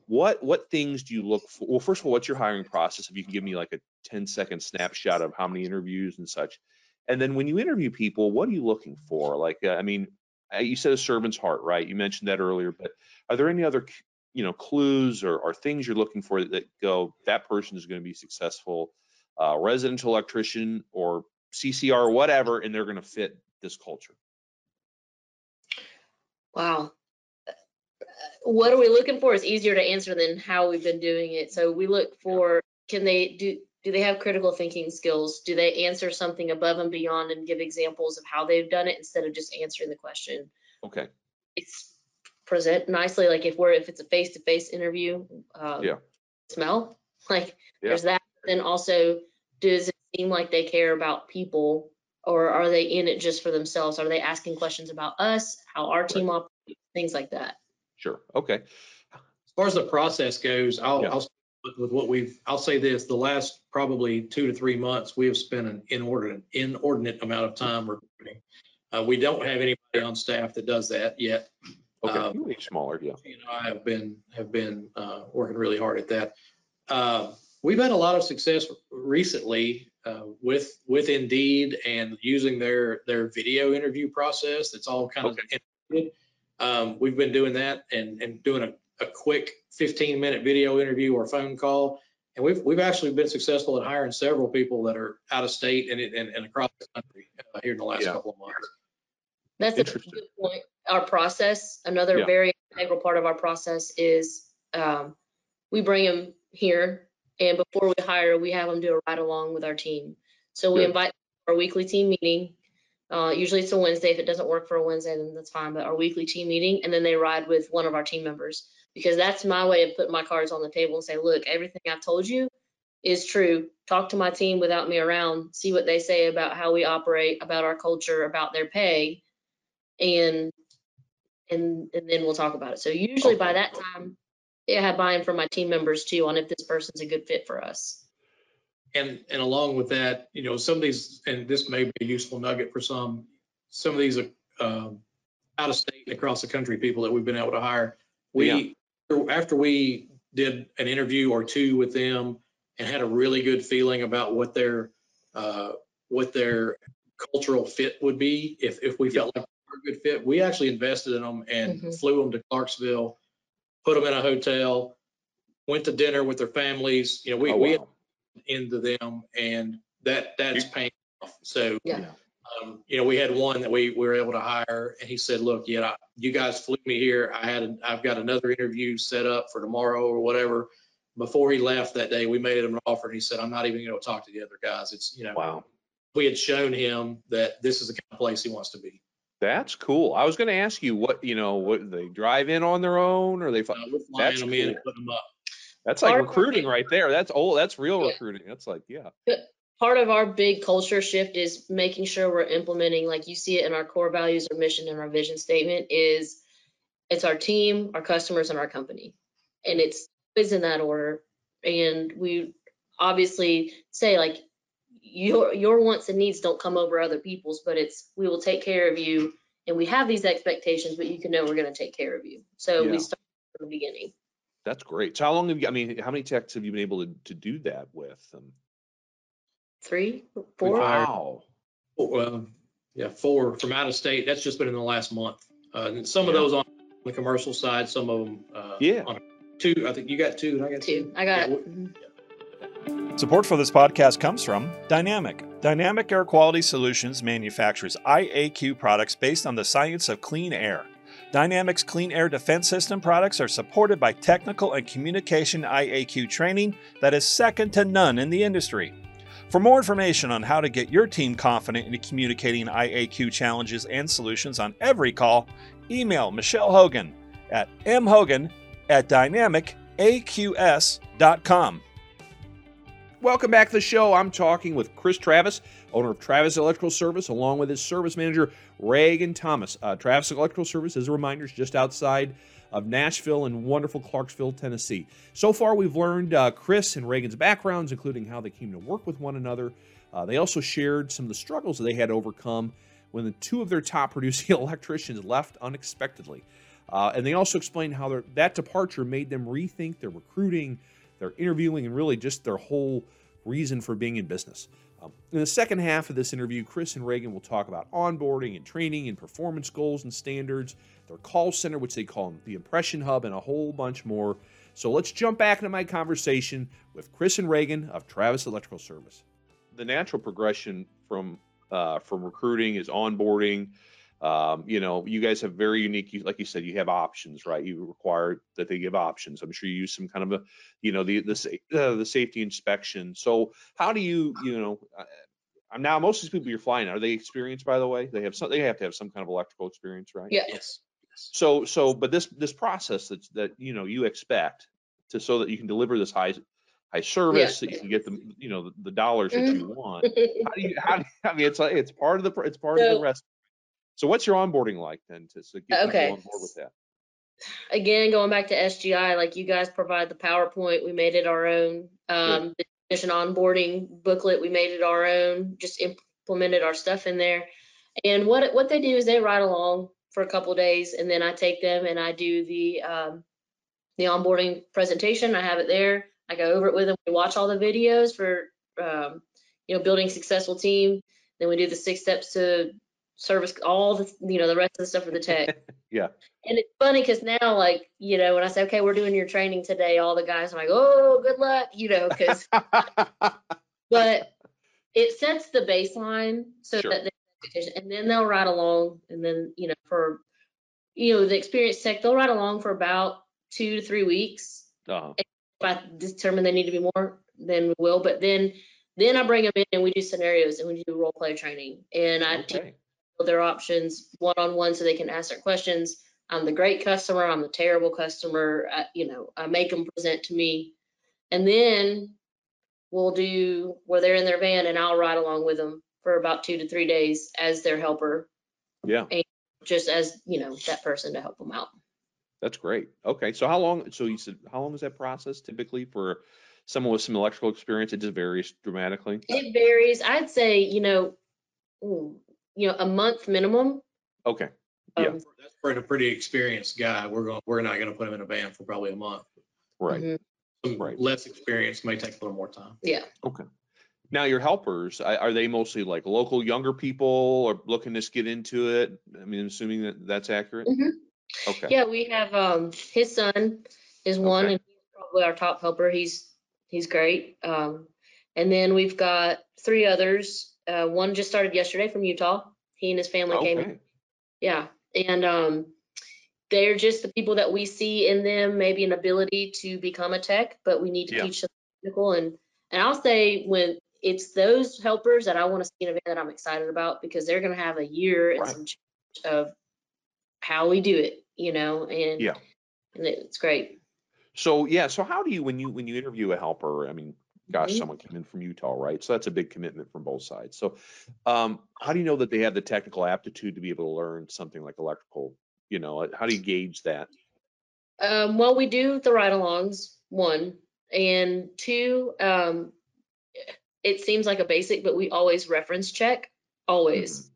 what what things do you look for? Well, first of all, what's your hiring process? If you can give me like a ten second snapshot of how many interviews and such, and then when you interview people, what are you looking for? Like, uh, I mean. You said a servant's heart, right? You mentioned that earlier, but are there any other, you know, clues or, or things you're looking for that go, that person is going to be successful, uh, residential electrician or C C R or whatever, and they're going to fit this culture? Wow. What are we looking for is easier to answer than how we've been doing it. So we look for, can they do, do they have critical thinking skills? Do they answer something above and beyond and give examples of how they've done it instead of just answering the question? Okay. It's present nicely. Like if we're, if it's a face-to-face interview, um, yeah. smell, like yeah. there's that. Then also, does it seem like they care about people, or are they in it just for themselves? Are they asking questions about us, how our team right. operates, things like that? Sure. Okay. As far as the process goes, I'll, yeah. I'll with what we've, I'll say this, the last probably two to three months, we have spent an inordinate, inordinate amount of time recruiting. Uh, we don't have anybody on staff that does that yet. Okay, um, really smaller, yeah. You know, I have been, have been uh, working really hard at that. Uh, we've had a lot of success recently uh, with with Indeed and using their, their video interview process. That's all kind okay. of integrated. Um, we've been doing that and, and doing a a quick fifteen minute video interview or phone call. And we've we've actually been successful at hiring several people that are out of state and and, and across the country uh, here in the last yeah. couple of months. That's a good point. Our process, another yeah. very integral part of our process is um, we bring them here, and before we hire, we have them do a ride along with our team. So we yeah. invite our weekly team meeting. Uh, usually it's a Wednesday. If it doesn't work for a Wednesday, then that's fine, but our weekly team meeting, and then they ride with one of our team members. Because that's my way of putting my cards on the table and say, look, everything I've told you is true. Talk to my team without me around, see what they say about how we operate, about our culture, about their pay, and and and then we'll talk about it. So usually by that time, I have buy-in from my team members too on if this person's a good fit for us. And and along with that, you know, some of these, and this may be a useful nugget for some, some of these um, out of state and across the country people that we've been able to hire, we. Yeah. After we did an interview or two with them and had a really good feeling about what their uh, what their cultural fit would be, if, if we felt like they were a good fit, we actually invested in them and mm-hmm. flew them to Clarksville, put them in a hotel, went to dinner with their families. You know, we, oh, wow. we had into them, and that that's paying off. So, yeah. um, you know, we had one that we, we were able to hire, and he said, look, yeah, I, you guys flew me here. I had, a, I've got another interview set up for tomorrow or whatever. Before he left that day, we made him an offer, and he said, I'm not even going to talk to the other guys. It's, you know, wow. we had shown him that this is the kind of place he wants to be. That's cool. I was going to ask you what, you know, what they drive in on their own, or they, no, we're flying that's them cool. in and putting them up. That's like part recruiting right there. That's old. That's real yeah. recruiting. That's like, yeah. Part of our big culture shift is making sure we're implementing, like you see it in our core values, our mission, and our vision statement is it's our team, our customers, and our company. And it's always in that order. And we obviously say like your your wants and needs don't come over other people's, but it's we will take care of you. And we have these expectations, but you can know we're going to take care of you. So yeah. we start from the beginning. That's great. So how long have you, I mean, how many techs have you been able to, to do that with? Um, Three, four. Wow. Well, yeah, four from out of state. That's just been in the last month. Uh, and some yeah. of those on the commercial side, some of them. Uh, yeah. On two, I think you got two. And I got two. two. I got yeah, it. Mm-hmm. Support for this podcast comes from Dynamic. Dynamic Air Quality Solutions manufactures I A Q products based on the science of clean air. Dynamic's Clean Air Defense System products are supported by technical and communication I A Q training that is second to none in the industry. For more information on how to get your team confident in communicating I A Q challenges and solutions on every call, email Michelle Hogan at m hogan at dynamic a q s dot com. Welcome back to the show. I'm talking with Chris Travis, owner of Travis Electrical Service, along with his service manager, Reagan Thomas. Uh, Travis Electrical Service, as a reminder, is just outside of Nashville in wonderful Clarksville, Tennessee. So far, we've learned uh, Chris and Reagan's backgrounds, including how they came to work with one another. Uh, they also shared some of the struggles that they had to overcome when the two of their top-producing electricians left unexpectedly. Uh, and they also explained how their, that departure made them rethink their recruiting, they're interviewing, and really just their whole reason for being in business. Um, in the second half of this interview, Chris and Reagan will talk about onboarding and training and performance goals and standards, their call center, which they call the Impression Hub, and a whole bunch more. So let's jump back into my conversation with Chris and Reagan of Travis Electrical Service. The natural progression from uh, from recruiting is onboarding. Um, you know, you guys have very unique, like you said, you have options, right? You require that they give options. I'm sure you use some kind of a, you know, the, the, uh, the safety inspection. So how do you, you know, I'm now most of these people you're flying, are they experienced, by the way? They have some, they have to have some kind of electrical experience, right? Yeah. Yes. So, so, but this, this process that's, that, you know, you expect to, so that you can deliver this high, high service, yeah. that you can get the, you know, the, the dollars that you want. How do you, how do you, I mean, it's like, it's part of the, it's part so, of the rest. So what's your onboarding like then to so get okay. people on board with that? Again, going back to S G I, like you guys provide the PowerPoint, we made it our own. Um, yeah. The mission onboarding booklet, we made it our own, just implemented our stuff in there. And what what they do is they ride along for a couple of days, and then I take them and I do the um, the onboarding presentation. I have it there. I go over it with them. We watch all the videos for um, you know building a successful team. Then we do the six steps to service, all the you know the rest of the stuff for the tech. Yeah. And it's funny because now, like, you know when I say, okay, we're doing your training today, all the guys are like, oh, good luck, you know because but it sets the baseline so sure. that they, and then they'll ride along, and then you know for you know the experienced tech, they'll ride along for about two to three weeks. Uh-huh. If I determine they need to be more, then we will, but then then I bring them in and we do scenarios and we do role play training, and I okay. teach their options one-on-one so they can ask their questions. I'm the great customer, I'm the terrible customer, I, you know, I make them present to me. And then we'll do where they're in their van and I'll ride along with them for about two to three days as their helper. Yeah. And just as, you know, that person to help them out. That's great. Okay. So how long, so you said, how long is that process typically for someone with some electrical experience? It just varies dramatically. It varies. I'd say, you know, ooh, you know, a month minimum. Okay. Um, yeah. That's for a pretty experienced guy. We're going, we're not going to put him in a van for probably a month. Right. Mm-hmm. Some right. less experienced may take a little more time. Yeah. Okay. Now your helpers, are they mostly like local younger people or looking to get into it? I mean, I'm assuming that that's accurate. Mm-hmm. Okay. Yeah. We have, um, his son is one okay. and he's probably our top helper. He's, he's great. Um, and then we've got three others. Uh, one just started yesterday from Utah. He and his family okay. came in. Yeah. And um, they're just the people that we see in them, maybe an ability to become a tech, but we need to yeah. teach them technical. And, and I'll say when it's those helpers that I want to see in a van that I'm excited about, because they're going to have a year right. and some change of how we do it, you know, and, yeah. and it's great. So, yeah. So how do you, when you, when you interview a helper, I mean, gosh, someone came in from Utah, right? So that's a big commitment from both sides. So um, how do you know that they have the technical aptitude to be able to learn something like electrical? You know, how do you gauge that? Um, well, we do the ride-alongs, one. And two, um, it seems like a basic, but we always reference check, always. Mm-hmm.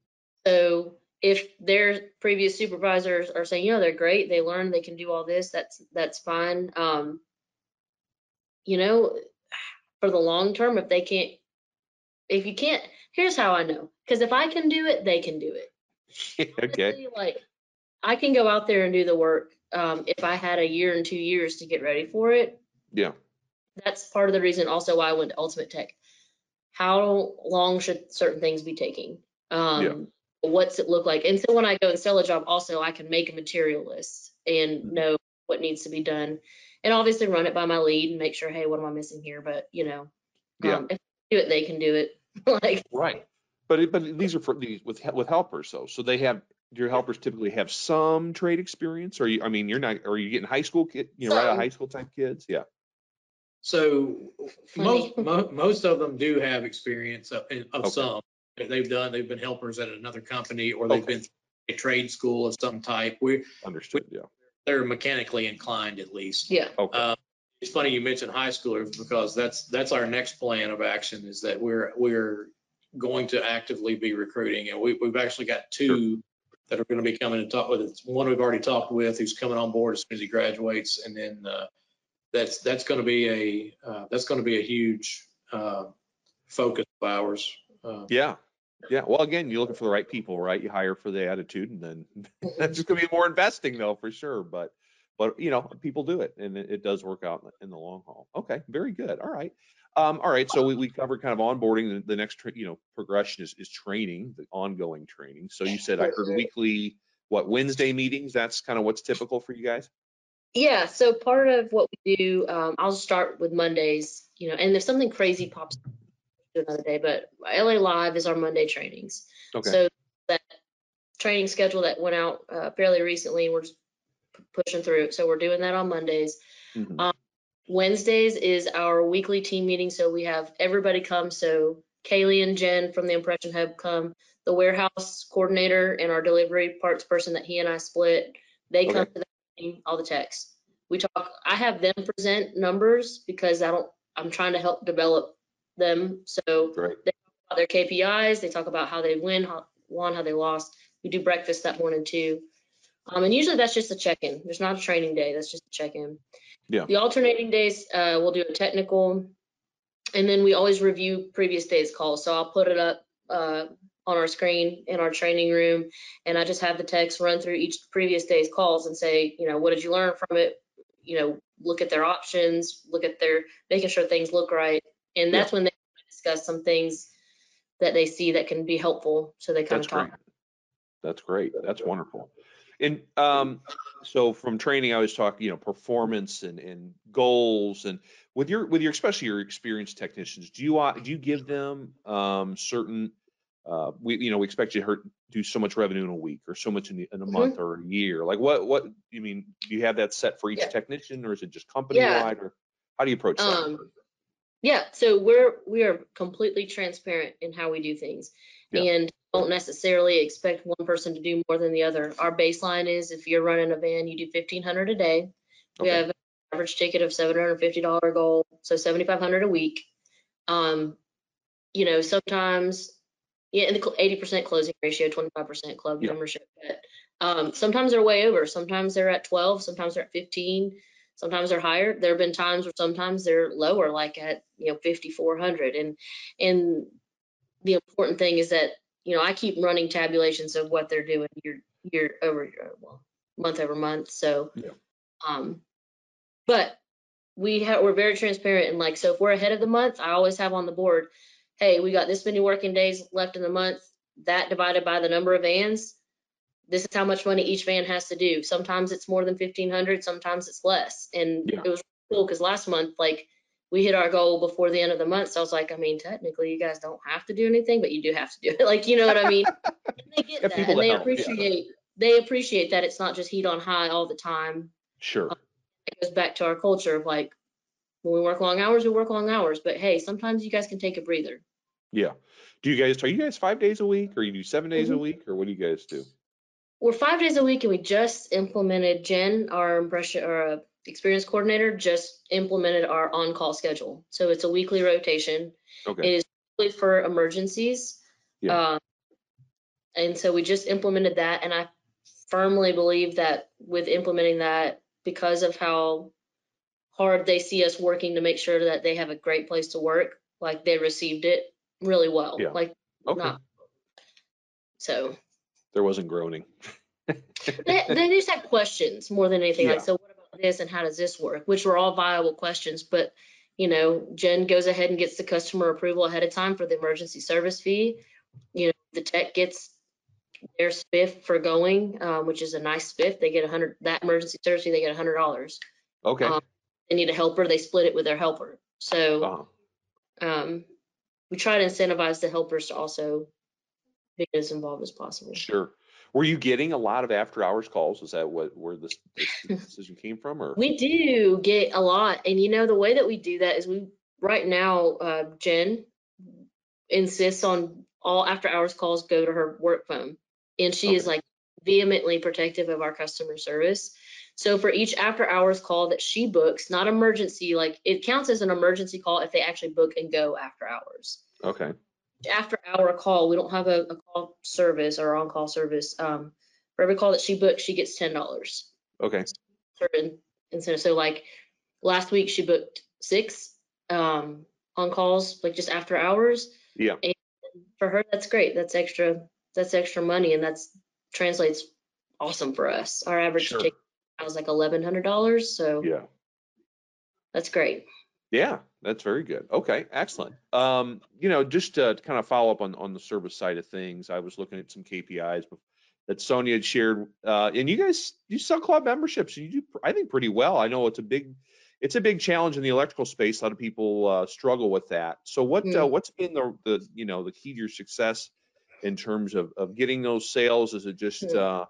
So if their previous supervisors are saying, you know, they're great, they learn, they can do all this, that's that's fine. Um, you know, for the long term, if they can't, if you can't, here's how I know, because if I can do it, they can do it. Okay. Honestly, like, I can go out there and do the work. Um, if I had a year and two years to get ready for it. Yeah. That's part of the reason also why I went to Ultimate Tech. How long should certain things be taking? Um, yeah. What's it look like? And so when I go and sell a job, also I can make a material list and know what needs to be done, and obviously run it by my lead and make sure, hey, what am I missing here? But you know, yeah. um, if they do it, they can do it. Like, right. But it, but these are for these with with helpers though. So they have, do your helpers typically have some trade experience? Or you, I mean, you're not, are you getting high school kid, you know, so, right out of high school type kids? Yeah. So most mo most of them do have experience of, of okay. some. They've done, they've been helpers at another company, or they've okay. been through a trade school of some type. We understood, we, yeah. They're mechanically inclined, at least. Yeah. Okay. Um, it's funny you mentioned high schoolers, because that's that's our next plan of action, is that we're we're going to actively be recruiting, and we, we've actually got two sure. that are going to be coming and talk with us. One we've already talked with, who's coming on board as soon as he graduates, and then uh, that's that's going to be a uh, that's going to be a huge uh, focus of ours. Uh, yeah. Yeah. Well, again, you're looking for the right people, right? You hire for the attitude, and then that's just gonna be more investing though, for sure. But, but you know, people do it, and it, it does work out in the long haul. Okay. Very good. All right. Um, all right. So we, we covered kind of onboarding. The, the next, you know, progression is, is training, the ongoing training. So you said I heard weekly, what, Wednesday meetings? That's kind of what's typical for you guys? Yeah. So part of what we do, um, I'll start with Mondays, you know, and if something crazy pops up, another day, but L A Live is our Monday trainings. Okay. So that training schedule that went out uh, fairly recently, we're just pushing through. So we're doing that on Mondays. Mm-hmm. um, Wednesdays is our weekly team meeting. So we have everybody come. So Kaylee and Jen from the Impression Hub come, the warehouse coordinator and our delivery parts person that he and I split, they okay. come to the meeting, all the techs. We talk, I have them present numbers because I don't, I'm trying to help develop them. So right. they talk about their K P Is, they talk about how they win, how, won, how they lost. We do breakfast that morning too. Um, and usually that's just a check-in. There's not a training day, that's just a check-in. Yeah. The alternating days, uh, we'll do a technical, and then we always review previous day's calls. So I'll put it up uh, on our screen in our training room, and I just have the techs run through each previous day's calls and say, you know, what did you learn from it? You know, look at their options, look at their, making sure things look right. And that's yeah. when they discuss some things that they see that can be helpful. So they kind that's of talk. Great. That's great. That's wonderful. And um, so from training, I always talk, you know, performance and, and goals. And with your with your especially your experienced technicians, do you uh, do you give them um, certain? Uh, we you know we expect you to hurt, do so much revenue in a week, or so much in, the, in a mm-hmm. month or a year. Like what what you mean? Do you have that set for each yeah. technician, or is it just company wide, yeah. or how do you approach that? Um, Yeah, so we're we are completely transparent in how we do things, yeah. and don't necessarily expect one person to do more than the other. Our baseline is if you're running a van, you do fifteen hundred a day. We okay. have an average ticket of seven hundred fifty dollar goal, so seventy-five hundred a week. Um, you know, sometimes yeah, and the eighty percent closing ratio, twenty-five percent club yeah. membership. But, um, sometimes they're way over. Sometimes they're at twelve. Sometimes they're at fifteen. Sometimes they're higher. There have been times where sometimes they're lower, like at, you know, fifty-four hundred. And and the important thing is that, you know, I keep running tabulations of what they're doing year year over year, well, month over month. So, yeah. um, but we have we're very transparent, and like, so if we're ahead of the month, I always have on the board, hey, we got this many working days left in the month. That divided by the number of vans. This is how much money each van has to do. Sometimes it's more than fifteen hundred, sometimes it's less. And yeah. it was cool because last month, like, we hit our goal before the end of the month. So I was like, I mean, technically you guys don't have to do anything, but you do have to do it. Like, you know what I mean? And they get yeah, that, and they help. appreciate yeah. they appreciate that it's not just heat on high all the time. Sure. Um, it goes back to our culture of like, when we work long hours, we work long hours. But hey, sometimes you guys can take a breather. Yeah. Do you guys, are you guys five days a week, or you do seven days mm-hmm. a week, or what do you guys do? We're five days a week, and we just implemented, Jen, our impression or uh, experience coordinator, just implemented our on-call schedule. So it's a weekly rotation. Okay. It is for emergencies. Yeah. Uh, And so we just implemented that, and I firmly believe that with implementing that, because of how hard they see us working to make sure that they have a great place to work, like they received it really well. Yeah. Like, okay. Not, so. There wasn't groaning. they, they just had questions more than anything. Yeah. Like, so what about this and how does this work? Which were all viable questions, but you know, Jen goes ahead and gets the customer approval ahead of time for the emergency service fee. You know, the tech gets their spiff for going, um, which is a nice spiff. They get a hundred, that emergency service fee, they get a hundred dollars. Okay. Um, they need a helper, they split it with their helper. So uh-huh. um, we try to incentivize the helpers to also be as involved as possible. Sure. Were you getting a lot of after hours calls? Is that what where this, this decision came from? Or we do get a lot. And you know, the way that we do that is we right now, uh, Jen insists on all after hours calls go to her work phone. And she okay. is like vehemently protective of our customer service. So for each after hours call that she books, not emergency, like it counts as an emergency call if they actually book and go after hours. Okay. After hour call, we don't have a, a call service or on-call service. Um, for every call that she books, she gets ten dollars. Okay. Certain incentive. So like last week she booked six um, on calls, like just after hours. Yeah. And for her, that's great. That's extra. That's extra money, and that's translates awesome for us. Our average sure. ticket was like eleven hundred dollars. So yeah, that's great. Yeah, that's very good. Okay, excellent. Um, you know, just to kind of follow up on, on the service side of things, I was looking at some K P Is that Sonya had shared, uh, and you guys, you sell club memberships, and you do, I think, pretty well. I know it's a big, it's a big challenge in the electrical space. A lot of people uh, struggle with that. So what, mm-hmm. uh, what's been the, the, you know, the key to your success in terms of, of getting those sales? Is it just mm-hmm. uh,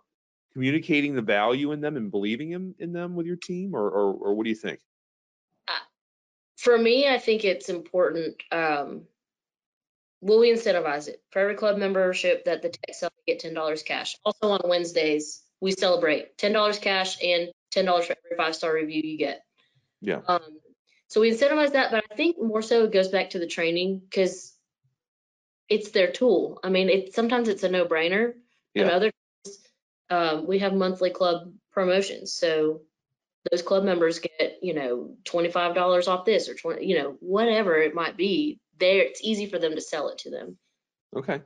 communicating the value in them and believing in, in them with your team, or, or, or what do you think? For me, I think it's important, um, will we incentivize it? For every club membership that the tech sells, we get ten dollars cash. Also on Wednesdays, we celebrate ten dollars cash and ten dollars for every five-star review you get. Yeah. Um, so we incentivize that, but I think more so it goes back to the training because it's their tool. I mean, it sometimes it's a no-brainer. Yeah. And other times, um, we have monthly club promotions. So those club members get, you know, twenty-five dollars off this or twenty, you know, whatever it might be. There, it's easy for them to sell it to them. Okay.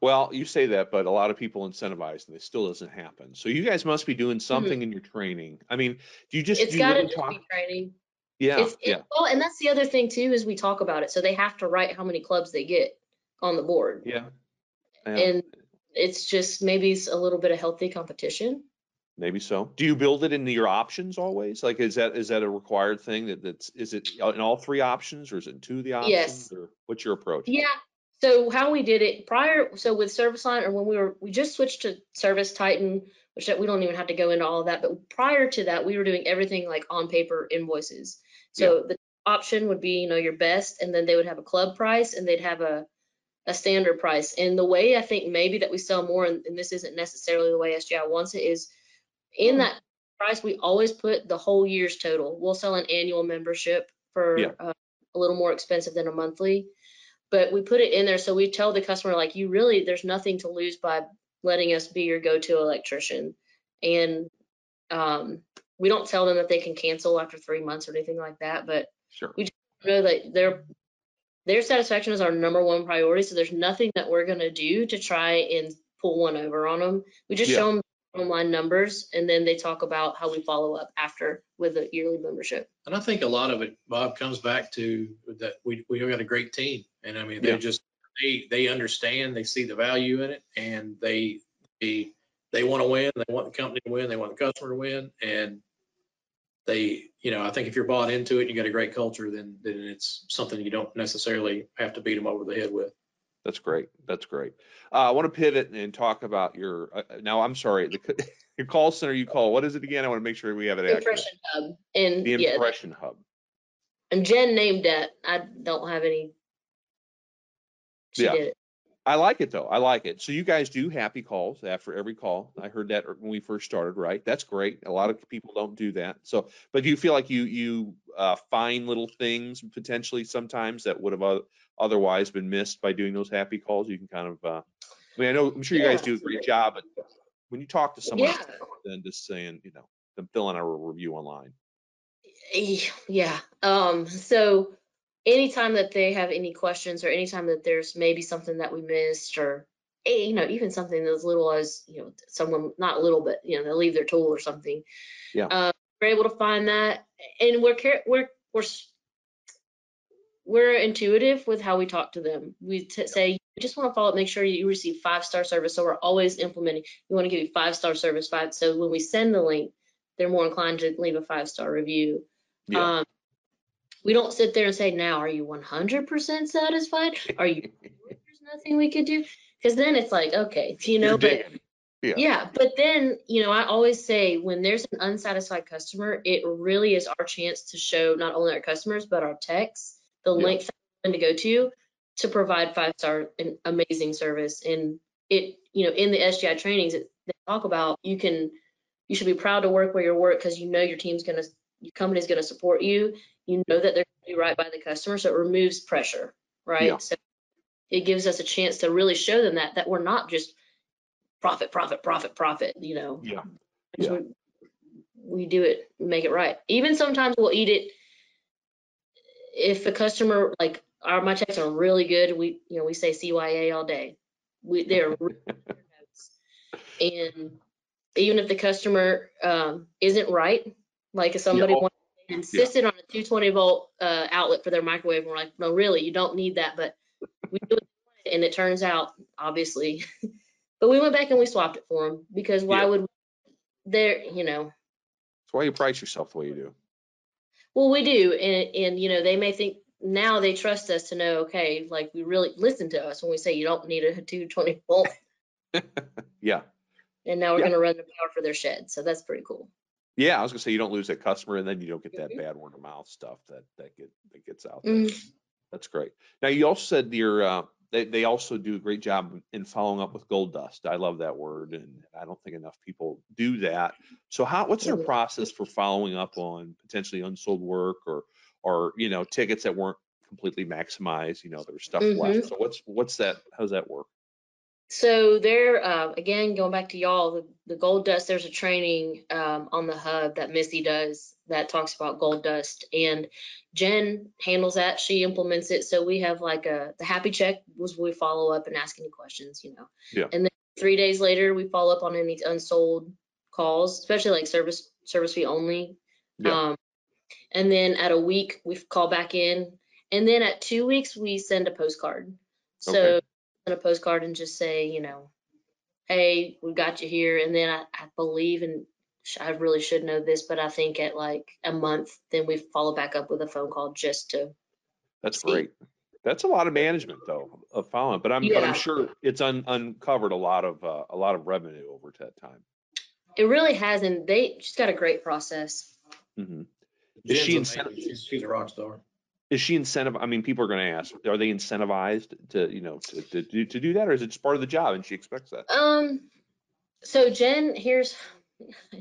Well, you say that, but a lot of people incentivize, and it still doesn't happen. So you guys must be doing something mm-hmm. in your training. I mean, do you just? It's got to really talk- be training. Yeah. It's, it's, yeah. Well, and that's the other thing too is we talk about it, so they have to write how many clubs they get on the board. Yeah. yeah. And it's just maybe it's a little bit of healthy competition. Maybe so. Do you build it into your options always? Like, is that is that a required thing? That that's is it in all three options, or is it two of the options? Yes. Or what's your approach? Yeah. So how we did it prior, so with Service Line, or when we were we just switched to Service Titan, which we don't even have to go into all of that. But prior to that, we were doing everything like on paper invoices. So yeah. the option would be, you know, your best, and then they would have a club price, and they'd have a a standard price. And the way I think maybe that we sell more, and, and this isn't necessarily the way S G I wants it, is in that price, we always put the whole year's total. We'll sell an annual membership for yeah. uh, a little more expensive than a monthly, but we put it in there. So we tell the customer, like, you really, there's nothing to lose by letting us be your go-to electrician. And um, we don't tell them that they can cancel after three months or anything like that, but sure. we just know that their, their satisfaction is our number one priority. So there's nothing that we're going to do to try and pull one over on them. We just yeah. show them online numbers, and then they talk about how we follow up after with a yearly membership. And I think a lot of it, Bob, comes back to that we we got a great team, and I mean yeah. they just they they understand, they see the value in it, and they they they want to win. They want the company to win. They want the customer to win, and they you know I think if you're bought into it, and you got a great culture, then then it's something you don't necessarily have to beat them over the head with. That's great. That's great. Uh, I want to pivot and talk about your, uh, now I'm sorry, the, your call center you call, what is it again? I want to make sure we have it accurate. Impression Hub. And, the Impression yeah, Hub. And Jen named that. I don't have any. She yeah. did it. I like it though. I like it. So you guys do happy calls after every call. I heard that when we first started, right? That's great. A lot of people don't do that. So, but do you feel like you, you uh, find little things potentially sometimes that would have otherwise been missed by doing those happy calls? You can kind of uh, I mean, I know, I'm sure you yeah. guys do a great job, but when you talk to someone yeah. than just saying, you know, them filling out a review online. Yeah. Um, so anytime that they have any questions or anytime that there's maybe something that we missed or, you know, even something as little as, you know, someone, not little, but, you know, they leave their tool or something. Yeah. Um, we're able to find that. And we're, we're, we're, we're intuitive with how we talk to them. We t say, you just want to follow up, make sure you receive five-star service. So we're always implementing. We want to give you five-star service. Five. So when we send the link, they're more inclined to leave a five-star review. Yeah. Um, we don't sit there and say, now, are you one hundred percent satisfied? Are you, there's nothing we could do? Because then it's like, okay, you know, but yeah. yeah, but then, you know, I always say when there's an unsatisfied customer, it really is our chance to show not only our customers, but our techs, the yeah. length to go to, to provide five-star and amazing service. And it, you know, in the S G I trainings, it, they talk about, you can, you should be proud to work where you work because you know your team's going to, your company's going to support you. You know that they're going to be right by the customer. So it removes pressure, right? Yeah. So it gives us a chance to really show them that, that we're not just profit, profit, profit, profit, you know. Yeah. yeah. We, we do it, make it right. Even sometimes we'll eat it. If a customer, like our, my techs are really good. We, you know, we say C Y A all day. We, they're really good notes. And even if the customer um, isn't right, like if somebody yeah. wanted, insisted yeah. on a two twenty volt uh, outlet for their microwave, and we're like, no, really, you don't need that. But we do it, and it turns out, obviously, but we went back and we swapped it for them because why yeah. would we, they're, you know. That's why you price yourself the way you do. Well, we do. And, and, you know, they may think now they trust us to know, okay, like we really listen to us when we say you don't need a two twenty volt. yeah. And now we're yeah. going to run the power for their shed. So that's pretty cool. Yeah, I was going to say you don't lose that customer, and then you don't get that mm-hmm. bad word of mouth stuff that that, get, that gets out there. Mm-hmm. That's great. Now, you also said your, uh, they, they also do a great job in following up with gold dust. I love that word, and I don't think enough people do that. So how, what's their process for following up on potentially unsold work or, or you know, tickets that weren't completely maximized, you know, there's stuff mm-hmm. left. So what's, what's that, how does that work? So there, uh, again, going back to y'all, the, the gold dust, there's a training um, on the hub that Missy does that talks about gold dust, and Jen handles that. She implements it. So we have like a, the happy check was we follow up and ask any questions, you know, yeah. and then three days later we follow up on any unsold calls, especially like service, service fee only. Yeah. Um, and then at a week we call back in, and then at two weeks we send a postcard. So okay. a postcard and just say, you know, hey, we got you here. And then I, I believe, and I really should know this, but I think at like a month, then we follow back up with a phone call just to. That's see. Great. That's a lot of management though of following, but I'm yeah. but I'm sure it's un, uncovered a lot of uh, a lot of revenue over that time. It really has, and they just got a great process. Mm-hmm. Is she incentive? She's a rock star. Is she incentive? I mean, people are going to ask, are they incentivized to, you know, to, to, do, to do that? Or is it just part of the job and she expects that? Um, so Jen, here's,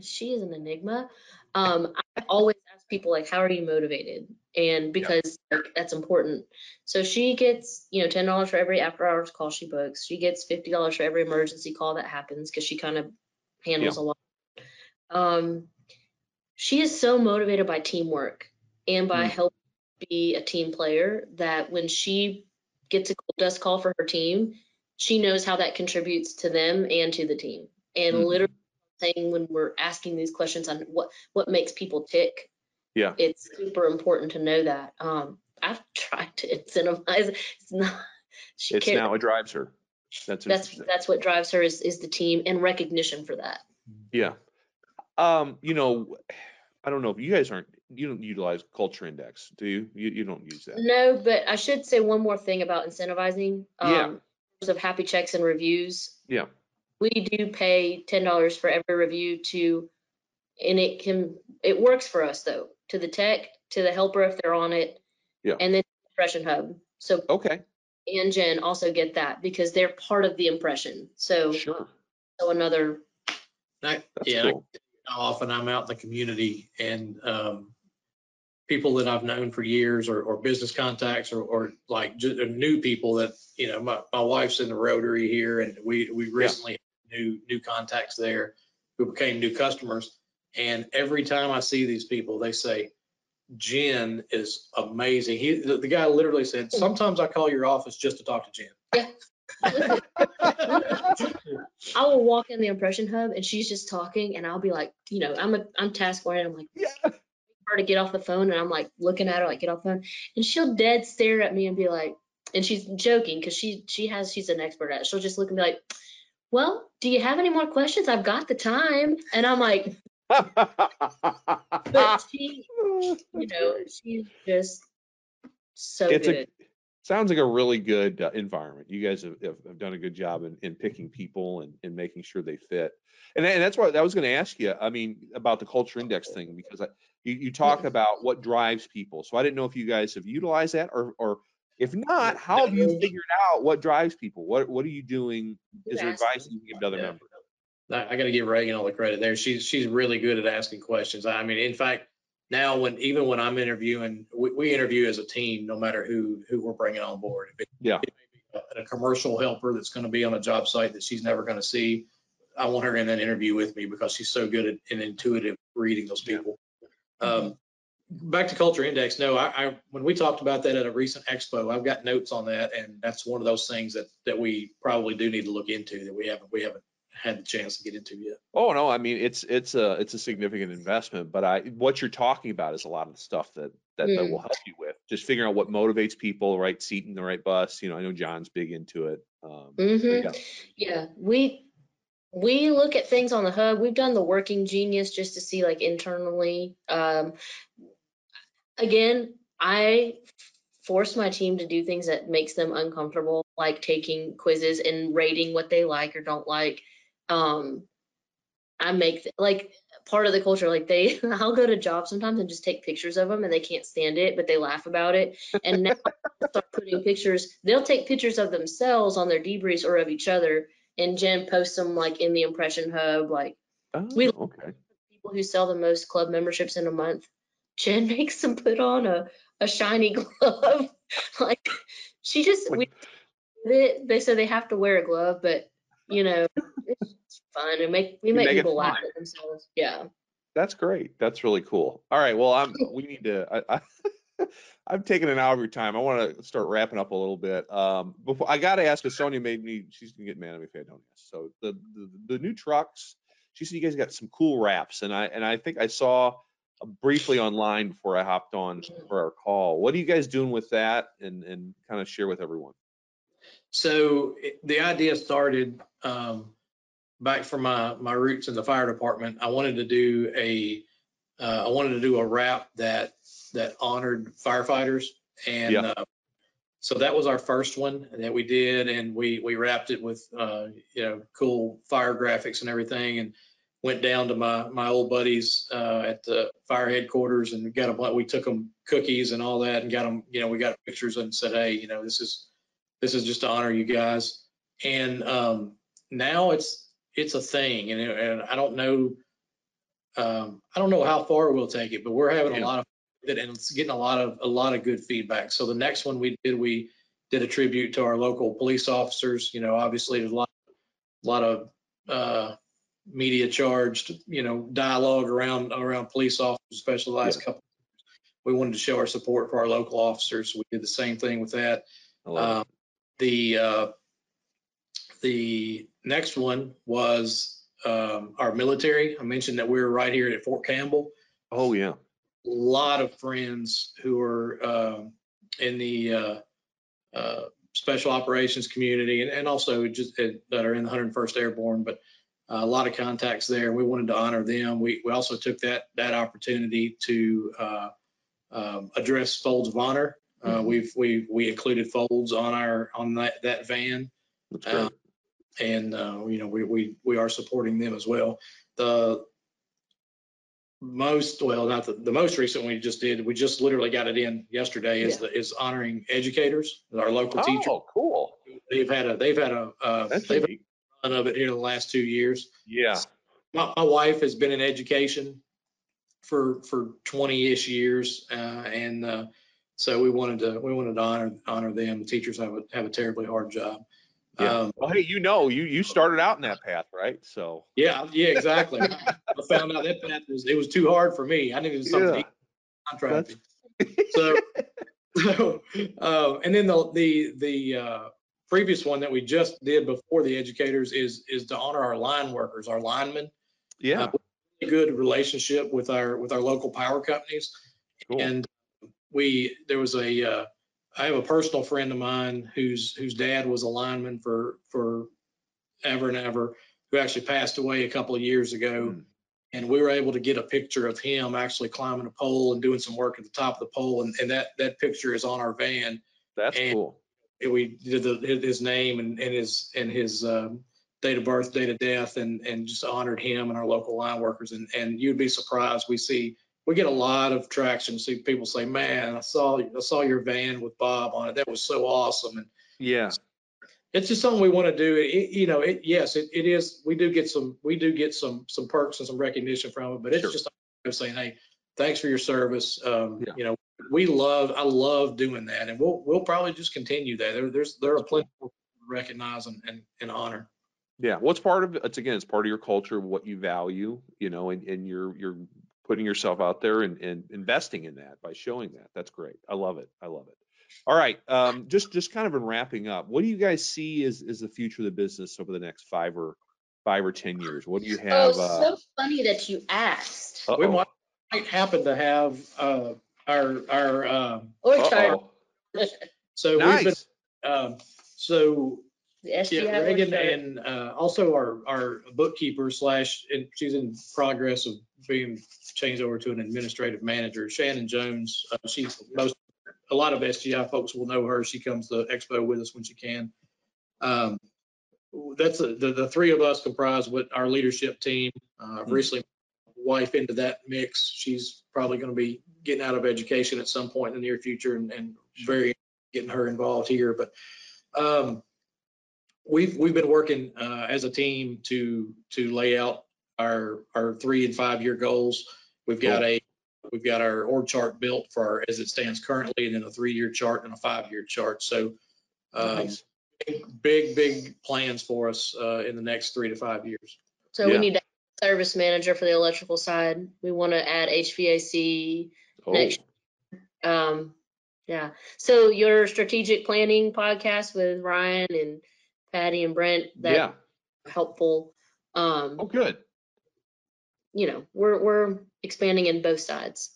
she is an enigma. Um, I always ask people like, how are you motivated? And because yeah. like, that's important. So she gets, you know, ten dollars for every after hours call she books. She gets fifty dollars for every emergency call that happens because she kind of handles yeah. a lot. Um, she is so motivated by teamwork and by mm. helping. Be a team player that when she gets a gold dust call for her team, she knows how that contributes to them and to the team. And mm-hmm. literally saying when we're asking these questions on what what makes people tick, yeah, it's super important to know that. Um, I've tried to incentivize. It's not. She it's cares. Now it drives her. That's that's that's what drives her is is the team and recognition for that. Yeah. Um. You know, I don't know if you guys aren't. You don't utilize Culture Index, do you? you? You don't use that. No, but I should say one more thing about incentivizing. Um, yeah. In terms of happy checks and reviews. Yeah. We do pay ten dollars for every review to, and it can, it works for us though, to the tech, to the helper if they're on it. Yeah. And then Impression Hub. So. Okay. And Jen also get that because they're part of the impression. So. Sure. So another. I, yeah. Cool. Often I'm out in the community and, um, people that I've known for years, or, or business contacts, or, or like just new people that, you know, my, my wife's in the Rotary here, and we, we recently yeah. had new, new contacts there who became new customers. And every time I see these people, they say, Jen is amazing. He, the, the guy literally said, sometimes I call your office just to talk to Jen. Yeah. I will walk in the impression hub and she's just talking, and I'll be like, you know, I'm a, I'm task oriented. I'm like, yeah. her to get off the phone, and I'm like looking at her like, get off the phone, and she'll dead stare at me and be like, and she's joking because she she has she's an expert at it. She'll just look and be like, well, do you have any more questions? I've got the time. And I'm like, but she, you know, she's just so it's good. A, sounds like a really good uh, environment. You guys have, have done a good job in, in picking people and, and making sure they fit. And, and that's what I was going to ask you, I mean, about the Culture Index thing, because I, you, you talk about what drives people. So I didn't know if you guys have utilized that, or, or if not, how have you figured out what drives people? What what are you doing? Is there advice you can give to other yeah. members? I got to give Reagan all the credit there. She's she's really good at asking questions. I mean, in fact, now when even when I'm interviewing, we, we interview as a team, no matter who who we're bringing on board. If it, yeah. It may be a, a commercial helper that's going to be on a job site that she's never going to see, I want her in that interview with me because she's so good at, at intuitive reading those people. Yeah. Um, back to Culture Index. No, I, I when we talked about that at a recent expo, I've got notes on that, and that's one of those things that that we probably do need to look into that we haven't we haven't had the chance to get into yet. Oh no, I mean it's it's a it's a significant investment, but I what you're talking about is a lot of the stuff that that, mm. that will help you with just figuring out what motivates people, right seat in the right bus. You know, I know John's big into it. Um, mm-hmm. Yeah, we. We look at things on the hub. We've done the Working Genius just to see like internally. Um, again, I force my team to do things that makes them uncomfortable, like taking quizzes and rating what they like or don't like. Um, I make like part of the culture, like they, I'll go to jobs sometimes and just take pictures of them, and they can't stand it, but they laugh about it. And now I start putting pictures, they'll take pictures of themselves on their debriefs or of each other. And Jen posts them like in the impression hub, like oh, we okay. people who sell the most club memberships in a month. Jen makes them put on a, a shiny glove. Like she just we they, they said they have to wear a glove, but you know, it's fun and make we make, make people laugh at themselves. Yeah. That's great. That's really cool. All right. Well, I'm we need to I, I I've taken an hour of your time. I want to start wrapping up a little bit. Um, before I got to ask, because Sonya made me, she's gonna get mad at me if I don't ask. So the, the the new trucks, she said you guys got some cool wraps, and I and I think I saw briefly online before I hopped on for our call. What are you guys doing with that, and and kind of share with everyone? So it, the idea started um, back from my my roots in the fire department. I wanted to do a uh, I wanted to do a wrap that. that honored firefighters, and yeah. uh, so that was our first one that we did, and we we wrapped it with uh you know cool fire graphics and everything, and went down to my my old buddies uh at the fire headquarters and got a we took them cookies and all that, and got them you know we got pictures and said, hey, you know this is this is just to honor you guys. And um now it's it's a thing, and, and I don't know um I don't know how far we'll take it, but we're having yeah. a lot of it, and it's getting a lot of a lot of good feedback. So the next one we did, we did a tribute to our local police officers. You know, obviously there's a lot, a lot of uh, media charged, you know, dialogue around around police officers, especially the last yeah. couple. We wanted to show our support for our local officers. We did the same thing with that. Um, the uh, the next one was um, our military. I mentioned that we were right here at Fort Campbell. Oh yeah. A lot of friends who are uh, in the uh, uh, special operations community, and, and also just uh, that are in the one hundred first Airborne, but uh, a lot of contacts there. We wanted to honor them. We we also took that that opportunity to uh, um, address folds of honor. Uh, mm-hmm. We've we we included folds on our on that that van, uh, and uh, you know we we we are supporting them as well. The most well not the, the most recent we just did we just literally got it in yesterday is yeah. the, is honoring educators, our local oh, teachers. Oh cool. They've had a they've had a uh That's they've had a run of it here the last two years. Yeah. So my, my wife has been in education for for twenty-ish years, uh, and uh, so we wanted to we wanted to honor honor them. The teachers have a have a terribly hard job. Yeah. Um, well, hey, you know, you you started out in that path, right? So yeah, yeah, exactly. I found out that path was it was too hard for me. I needed something. Yeah. Contracting. So, so uh, and then the the the uh, previous one that we just did before the educators is is to honor our line workers, our linemen. Yeah, uh, we have a good relationship with our with our local power companies, cool. and we there was a uh, I have a personal friend of mine whose whose dad was a lineman for for ever and ever, who actually passed away a couple of years ago. Mm. And we were able to get a picture of him actually climbing a pole and doing some work at the top of the pole, and, and that that picture is on our van. That's and cool. It, we did the, his name and, and his and his um, date of birth, date of death, and and just honored him and our local line workers. And and you'd be surprised. We see we get a lot of traction. See people say, "Man, I saw I saw your van with Bob on it. That was so awesome." And yeah, it's just something we want to do. It, you know, it, yes, it, it is. We do get some, we do get some, some perks and some recognition from it, but it's sure. just saying, hey, thanks for your service. Um, yeah. You know, we love, I love doing that, and we'll, we'll probably just continue that. There, there's, there are plenty to recognize and, and, and honor. Yeah. Well, it's part of it's again, it's part of your culture, what you value, you know, and, and you're, you're putting yourself out there and, and investing in that by showing that. That's great. I love it. I love it. All right, um, just just kind of in wrapping up, what do you guys see as is the future of the business over the next five or five or ten years? What do you have? Oh, uh, so funny that you asked. Uh-oh. We might happen to have uh, our our um, orchard. So nice. We've been um, so yeah, Reagan and uh, also our our bookkeeper slash and she's in progress of being changed over to an administrative manager, Shannon Jones. Uh, she's most. A lot of S G I folks will know her. She comes to Expo with us when she can. Um, that's a, the, the three of us comprise what our leadership team. Uh, I've recently put my wife into that mix. She's probably going to be getting out of education at some point in the near future, and, and very getting her involved here. But um, we've we've been working uh, as a team to to lay out our our three and five year goals. We've got cool. a We've got our org chart built for our, as it stands currently, and then a three-year chart and a five-year chart. So um, nice. big, big, big plans for us uh, in the next three to five years. So yeah. we need to add a service manager for the electrical side. We want to add H V A C oh. next year. Um, yeah. So your strategic planning podcast with Ryan and Patty and Brent, that's yeah. helpful. Um, oh, good. You know, we're we're expanding in both sides.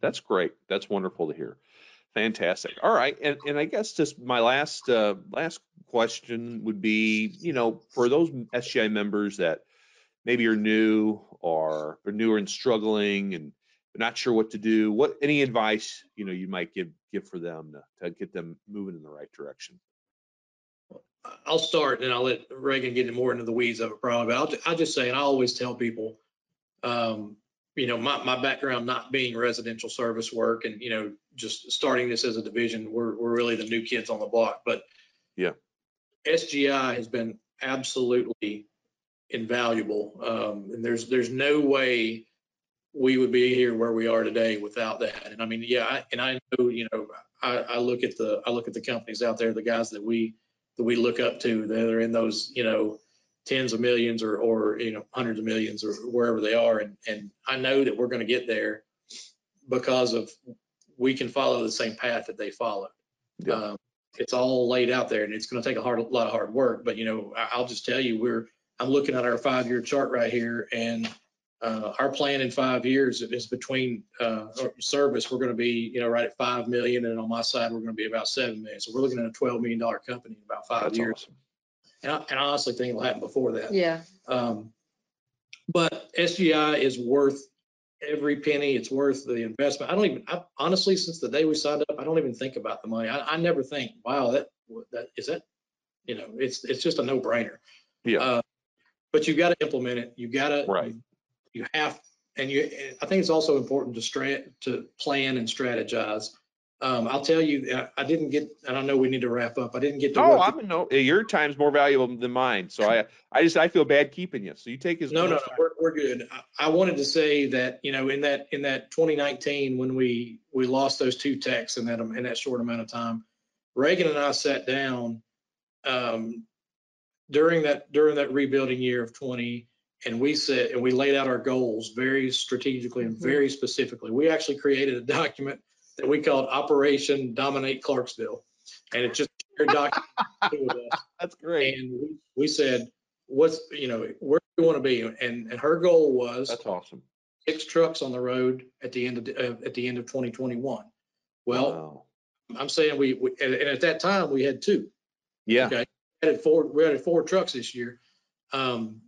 That's great. That's wonderful to hear. Fantastic. All right, and and I guess just my last uh, last question would be, you know, for those S G I members that maybe are new or are newer and struggling and not sure what to do, what any advice you know you might give give for them to, to get them moving in the right direction? I'll start, and I'll let Reagan get more into the weeds of it probably. But I'll I'll just say, and I always tell people. Um, you know, my, my background not being residential service work and, you know, just starting this as a division, we're, we're really the new kids on the block. But yeah, S G I has been absolutely invaluable. Um, and there's there's no way we would be here where we are today without that. And I mean, yeah, I, and I know, you know, I, I look at the I look at the companies out there, the guys that we that we look up to, they're in those, you know, tens of millions or, or, you know, hundreds of millions or wherever they are. And, and I know that we're going to get there because of we can follow the same path that they followed. Yeah. Um, it's all laid out there, and it's going to take a hard, a lot of hard work. But, you know, I, I'll just tell you, we're I'm looking at our five year chart right here. And uh, our plan in five years is between uh, service, we're going to be, you know, right at five million. And on my side, we're going to be about seven million. So we're looking at a twelve million dollars company in about five That's years. Awesome. And I, and I honestly think it'll happen before that. Yeah. Um, but S G I is worth every penny. It's worth the investment. I don't even, I, honestly, since the day we signed up, I don't even think about the money. I, I never think, wow, that that is that, you know, it's it's just a no brainer. Yeah. Uh, but you've got to implement it. You've got to. Right. You have, and you. I think it's also important to strat to plan and strategize. Um, I'll tell you, I didn't get, and I know we need to wrap up. I didn't get to. Oh, I'm no. Your time's more valuable than mine, so I, I just, I feel bad keeping you. So you take his. No, no, no, we're we're good. I, I wanted to say that, you know, in that in that twenty nineteen, when we we lost those two techs in that in that short amount of time, Reagan and I sat down um, during that during that rebuilding year of twenty, and we said, and we laid out our goals very strategically and very specifically. We actually created a document that we called Operation Dominate Clarksville. And it's just a shared document. That's great. And we, we said, what's, you know, where do you want to be? And and her goal was, that's awesome, six trucks on the road at the end of uh, at the end of twenty twenty-one. Well, wow. I'm saying we, we and, and at that time we had two. Yeah. Okay. We had four we had four trucks this year. Um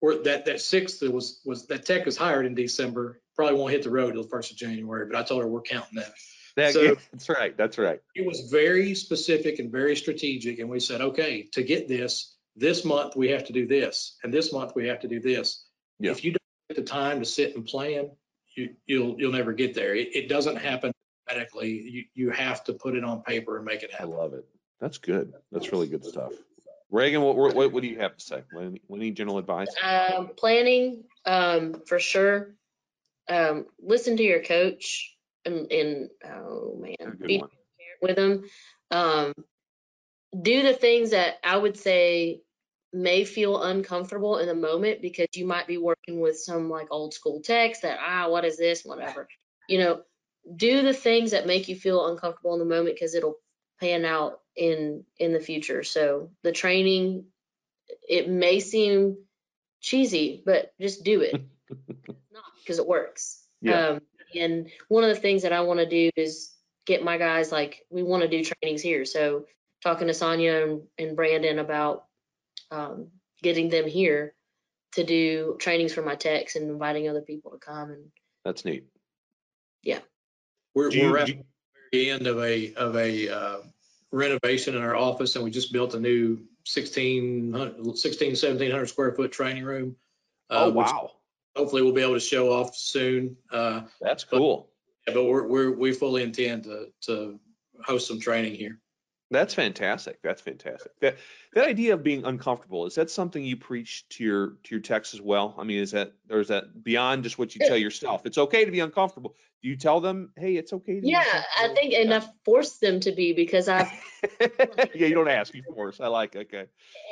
or that that sixth was was that tech was hired in December. Probably won't hit the road till the first of January, but I told her we're counting that. That, so, yeah, that's right. That's right. It was very specific and very strategic. And we said, okay, to get this, this month we have to do this, and this month we have to do this. Yeah. If you don't get the time to sit and plan, you, you'll you'll never get there. It, it doesn't happen automatically. You you have to put it on paper and make it happen. I love it. That's good. That's really good stuff. Reagan, what what, what do you have to say? Any, any general advice? Um, planning, um, for sure. Um, listen to your coach. And, and oh man, be transparent with them. Um, do the things that I would say may feel uncomfortable in the moment, because you might be working with some like old school techs that, ah, what is this, whatever. You know, do the things that make you feel uncomfortable in the moment, because it'll pan out in in the future. So the training, it may seem cheesy, but just do it. Not because it works. Yeah. Um, And one of the things that I want to do is get my guys, like, we want to do trainings here. So talking to Sonya and, and Brandon about um, getting them here to do trainings for my techs and inviting other people to come. And that's neat. Yeah. We're, you, we're at the very end of a of a uh, renovation in our office, and we just built a new sixteen, seventeen hundred square foot training room. Uh, oh, wow. Hopefully we'll be able to show off soon. Uh, That's cool. But, yeah, but we're, we're, we fully intend to, to host some training here. That's fantastic. That's fantastic. That that idea of being uncomfortable, is that something you preach to your to your techs as well? I mean, is that, or is that beyond just what you tell yourself? It's okay to be uncomfortable. Do you tell them, hey, it's okay to, yeah, be uncomfortable? I think, and yeah. I force them to be, because I. Yeah, you don't ask, you force. I like, okay.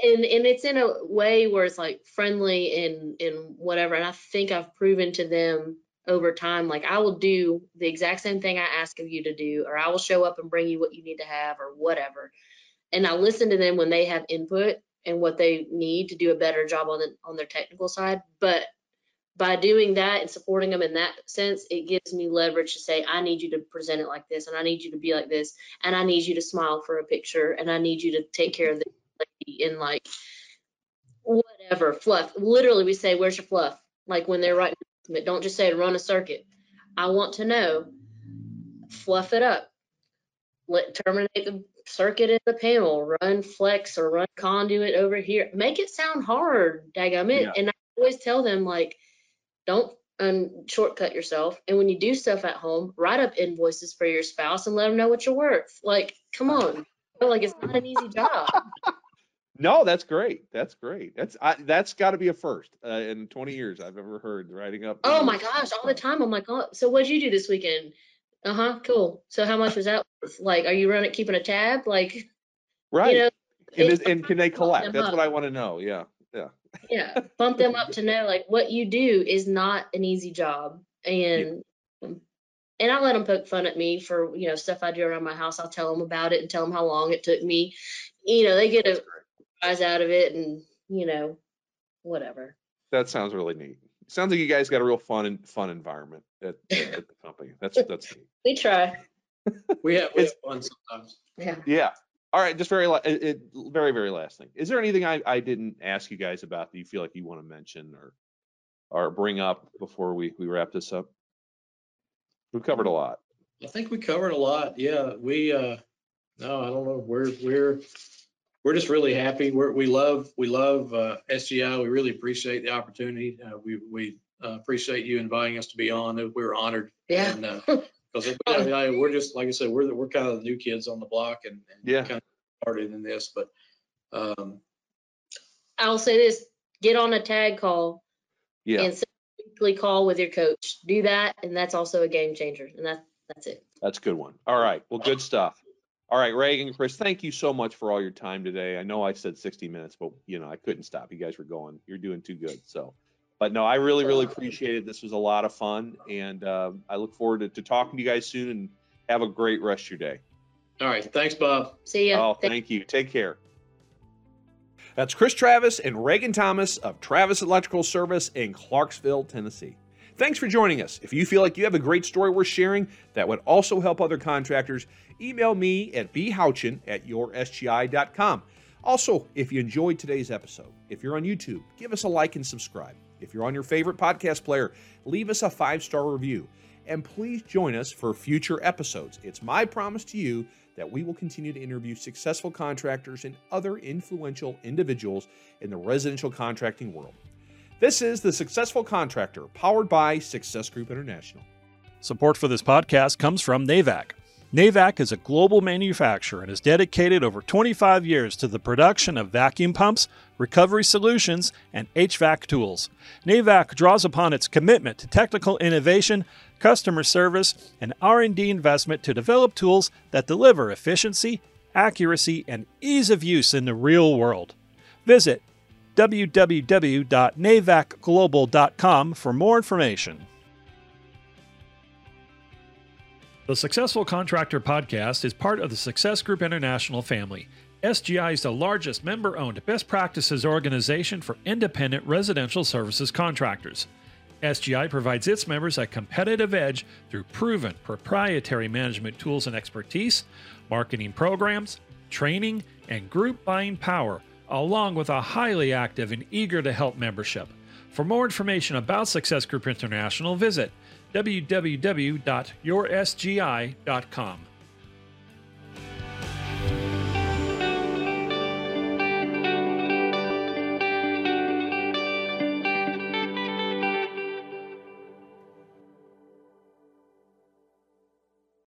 And and it's in a way where it's like friendly and and whatever. And I think I've proven to them over time, like, I will do the exact same thing I ask of you to do, or I will show up and bring you what you need to have or whatever. And I listen to them when they have input and what they need to do a better job on the, on their technical side. But by doing that and supporting them in that sense, it gives me leverage to say, I need you to present it like this, and I need you to be like this, and I need you to smile for a picture, and I need you to take care of the lady in, like, whatever, fluff. Literally, we say, where's your fluff? Like, when they're writing, but don't just say run a circuit. I want to know, fluff it up, let terminate the circuit in the panel, run flex or run conduit over here. Make it sound hard, dagummit. Yeah. And I always tell them, like, don't um, shortcut yourself. And when you do stuff at home, write up invoices for your spouse and let them know what you're worth. Like, come on. Like, it's not an easy job. No, that's great. That's great. That's I, that's got to be a first uh, in twenty years I've ever heard writing up. Oh my gosh, all the time. I'm like, oh, so what'd you do this weekend? Uh huh. Cool. So how much was that? Like, are you running, keeping a tab? Like, right. You know, and, is, and can they collect? That's up. What I want to know. Yeah, yeah. Yeah, bump them up to know, like, what you do is not an easy job, and yeah. and I let them poke fun at me for, you know, stuff I do around my house. I'll tell them about it and tell them how long it took me. You know, they get a out of it, and, you know, whatever. That sounds really neat. Sounds like you guys got a real fun and fun environment at, at the company. That's that's neat. We try. We have, we have fun sometimes. Yeah. Yeah. All right. Just very it, it, very very last thing. Is there anything I I didn't ask you guys about that you feel like you want to mention or or bring up before we we wrap this up? We've covered a lot. I think we covered a lot. Yeah. We uh no, I don't know. We're we're. We're just really happy. We're, we love we love uh, S G I. We really appreciate the opportunity. Uh, we we uh, appreciate you inviting us to be on. We were honored. Yeah. And, uh, Because I mean, I, we're just, like I said, we're we're kind of the new kids on the block, and, and yeah. kind of started in this. But um, I'll say this: get on a tag call. Yeah. And set a weekly call with your coach. Do that, and that's also a game changer. And that's that's it. That's a good one. All right. Well, good stuff. All right, Reagan, Chris, thank you so much for all your time today. I know I said sixty minutes, but you know I couldn't stop. You guys were going. You're doing too good. So, but no, I really, really appreciate it. This was a lot of fun, and uh, I look forward to, to talking to you guys soon. And have a great rest of your day. All right, thanks, Bob. See ya. Oh, thank you. Take care. That's Chris Travis and Reagan Thomas of Travis Electrical Service in Clarksville, Tennessee. Thanks for joining us. If you feel like you have a great story worth sharing that would also help other contractors, email me at b houchin at your s g i dot com. Also, if you enjoyed today's episode, if you're on YouTube, give us a like and subscribe. If you're on your favorite podcast player, leave us a five-star review. And please join us for future episodes. It's my promise to you that we will continue to interview successful contractors and other influential individuals in the residential contracting world. This is The Successful Contractor, powered by Success Group International. Support for this podcast comes from NAVAC. NAVAC is a global manufacturer and has dedicated over twenty-five years to the production of vacuum pumps, recovery solutions, and H V A C tools. NAVAC draws upon its commitment to technical innovation, customer service, and R and D investment to develop tools that deliver efficiency, accuracy, and ease of use in the real world. Visit w w w dot navac global dot com for more information. The Successful Contractor Podcast is part of the Success Group International family. S G I is the largest member-owned best practices organization for independent residential services contractors. S G I provides its members a competitive edge through proven proprietary management tools and expertise, marketing programs, training, and group buying power, along with a highly active and eager-to-help membership. For more information about Success Group International, visit w w w dot your s g i dot com.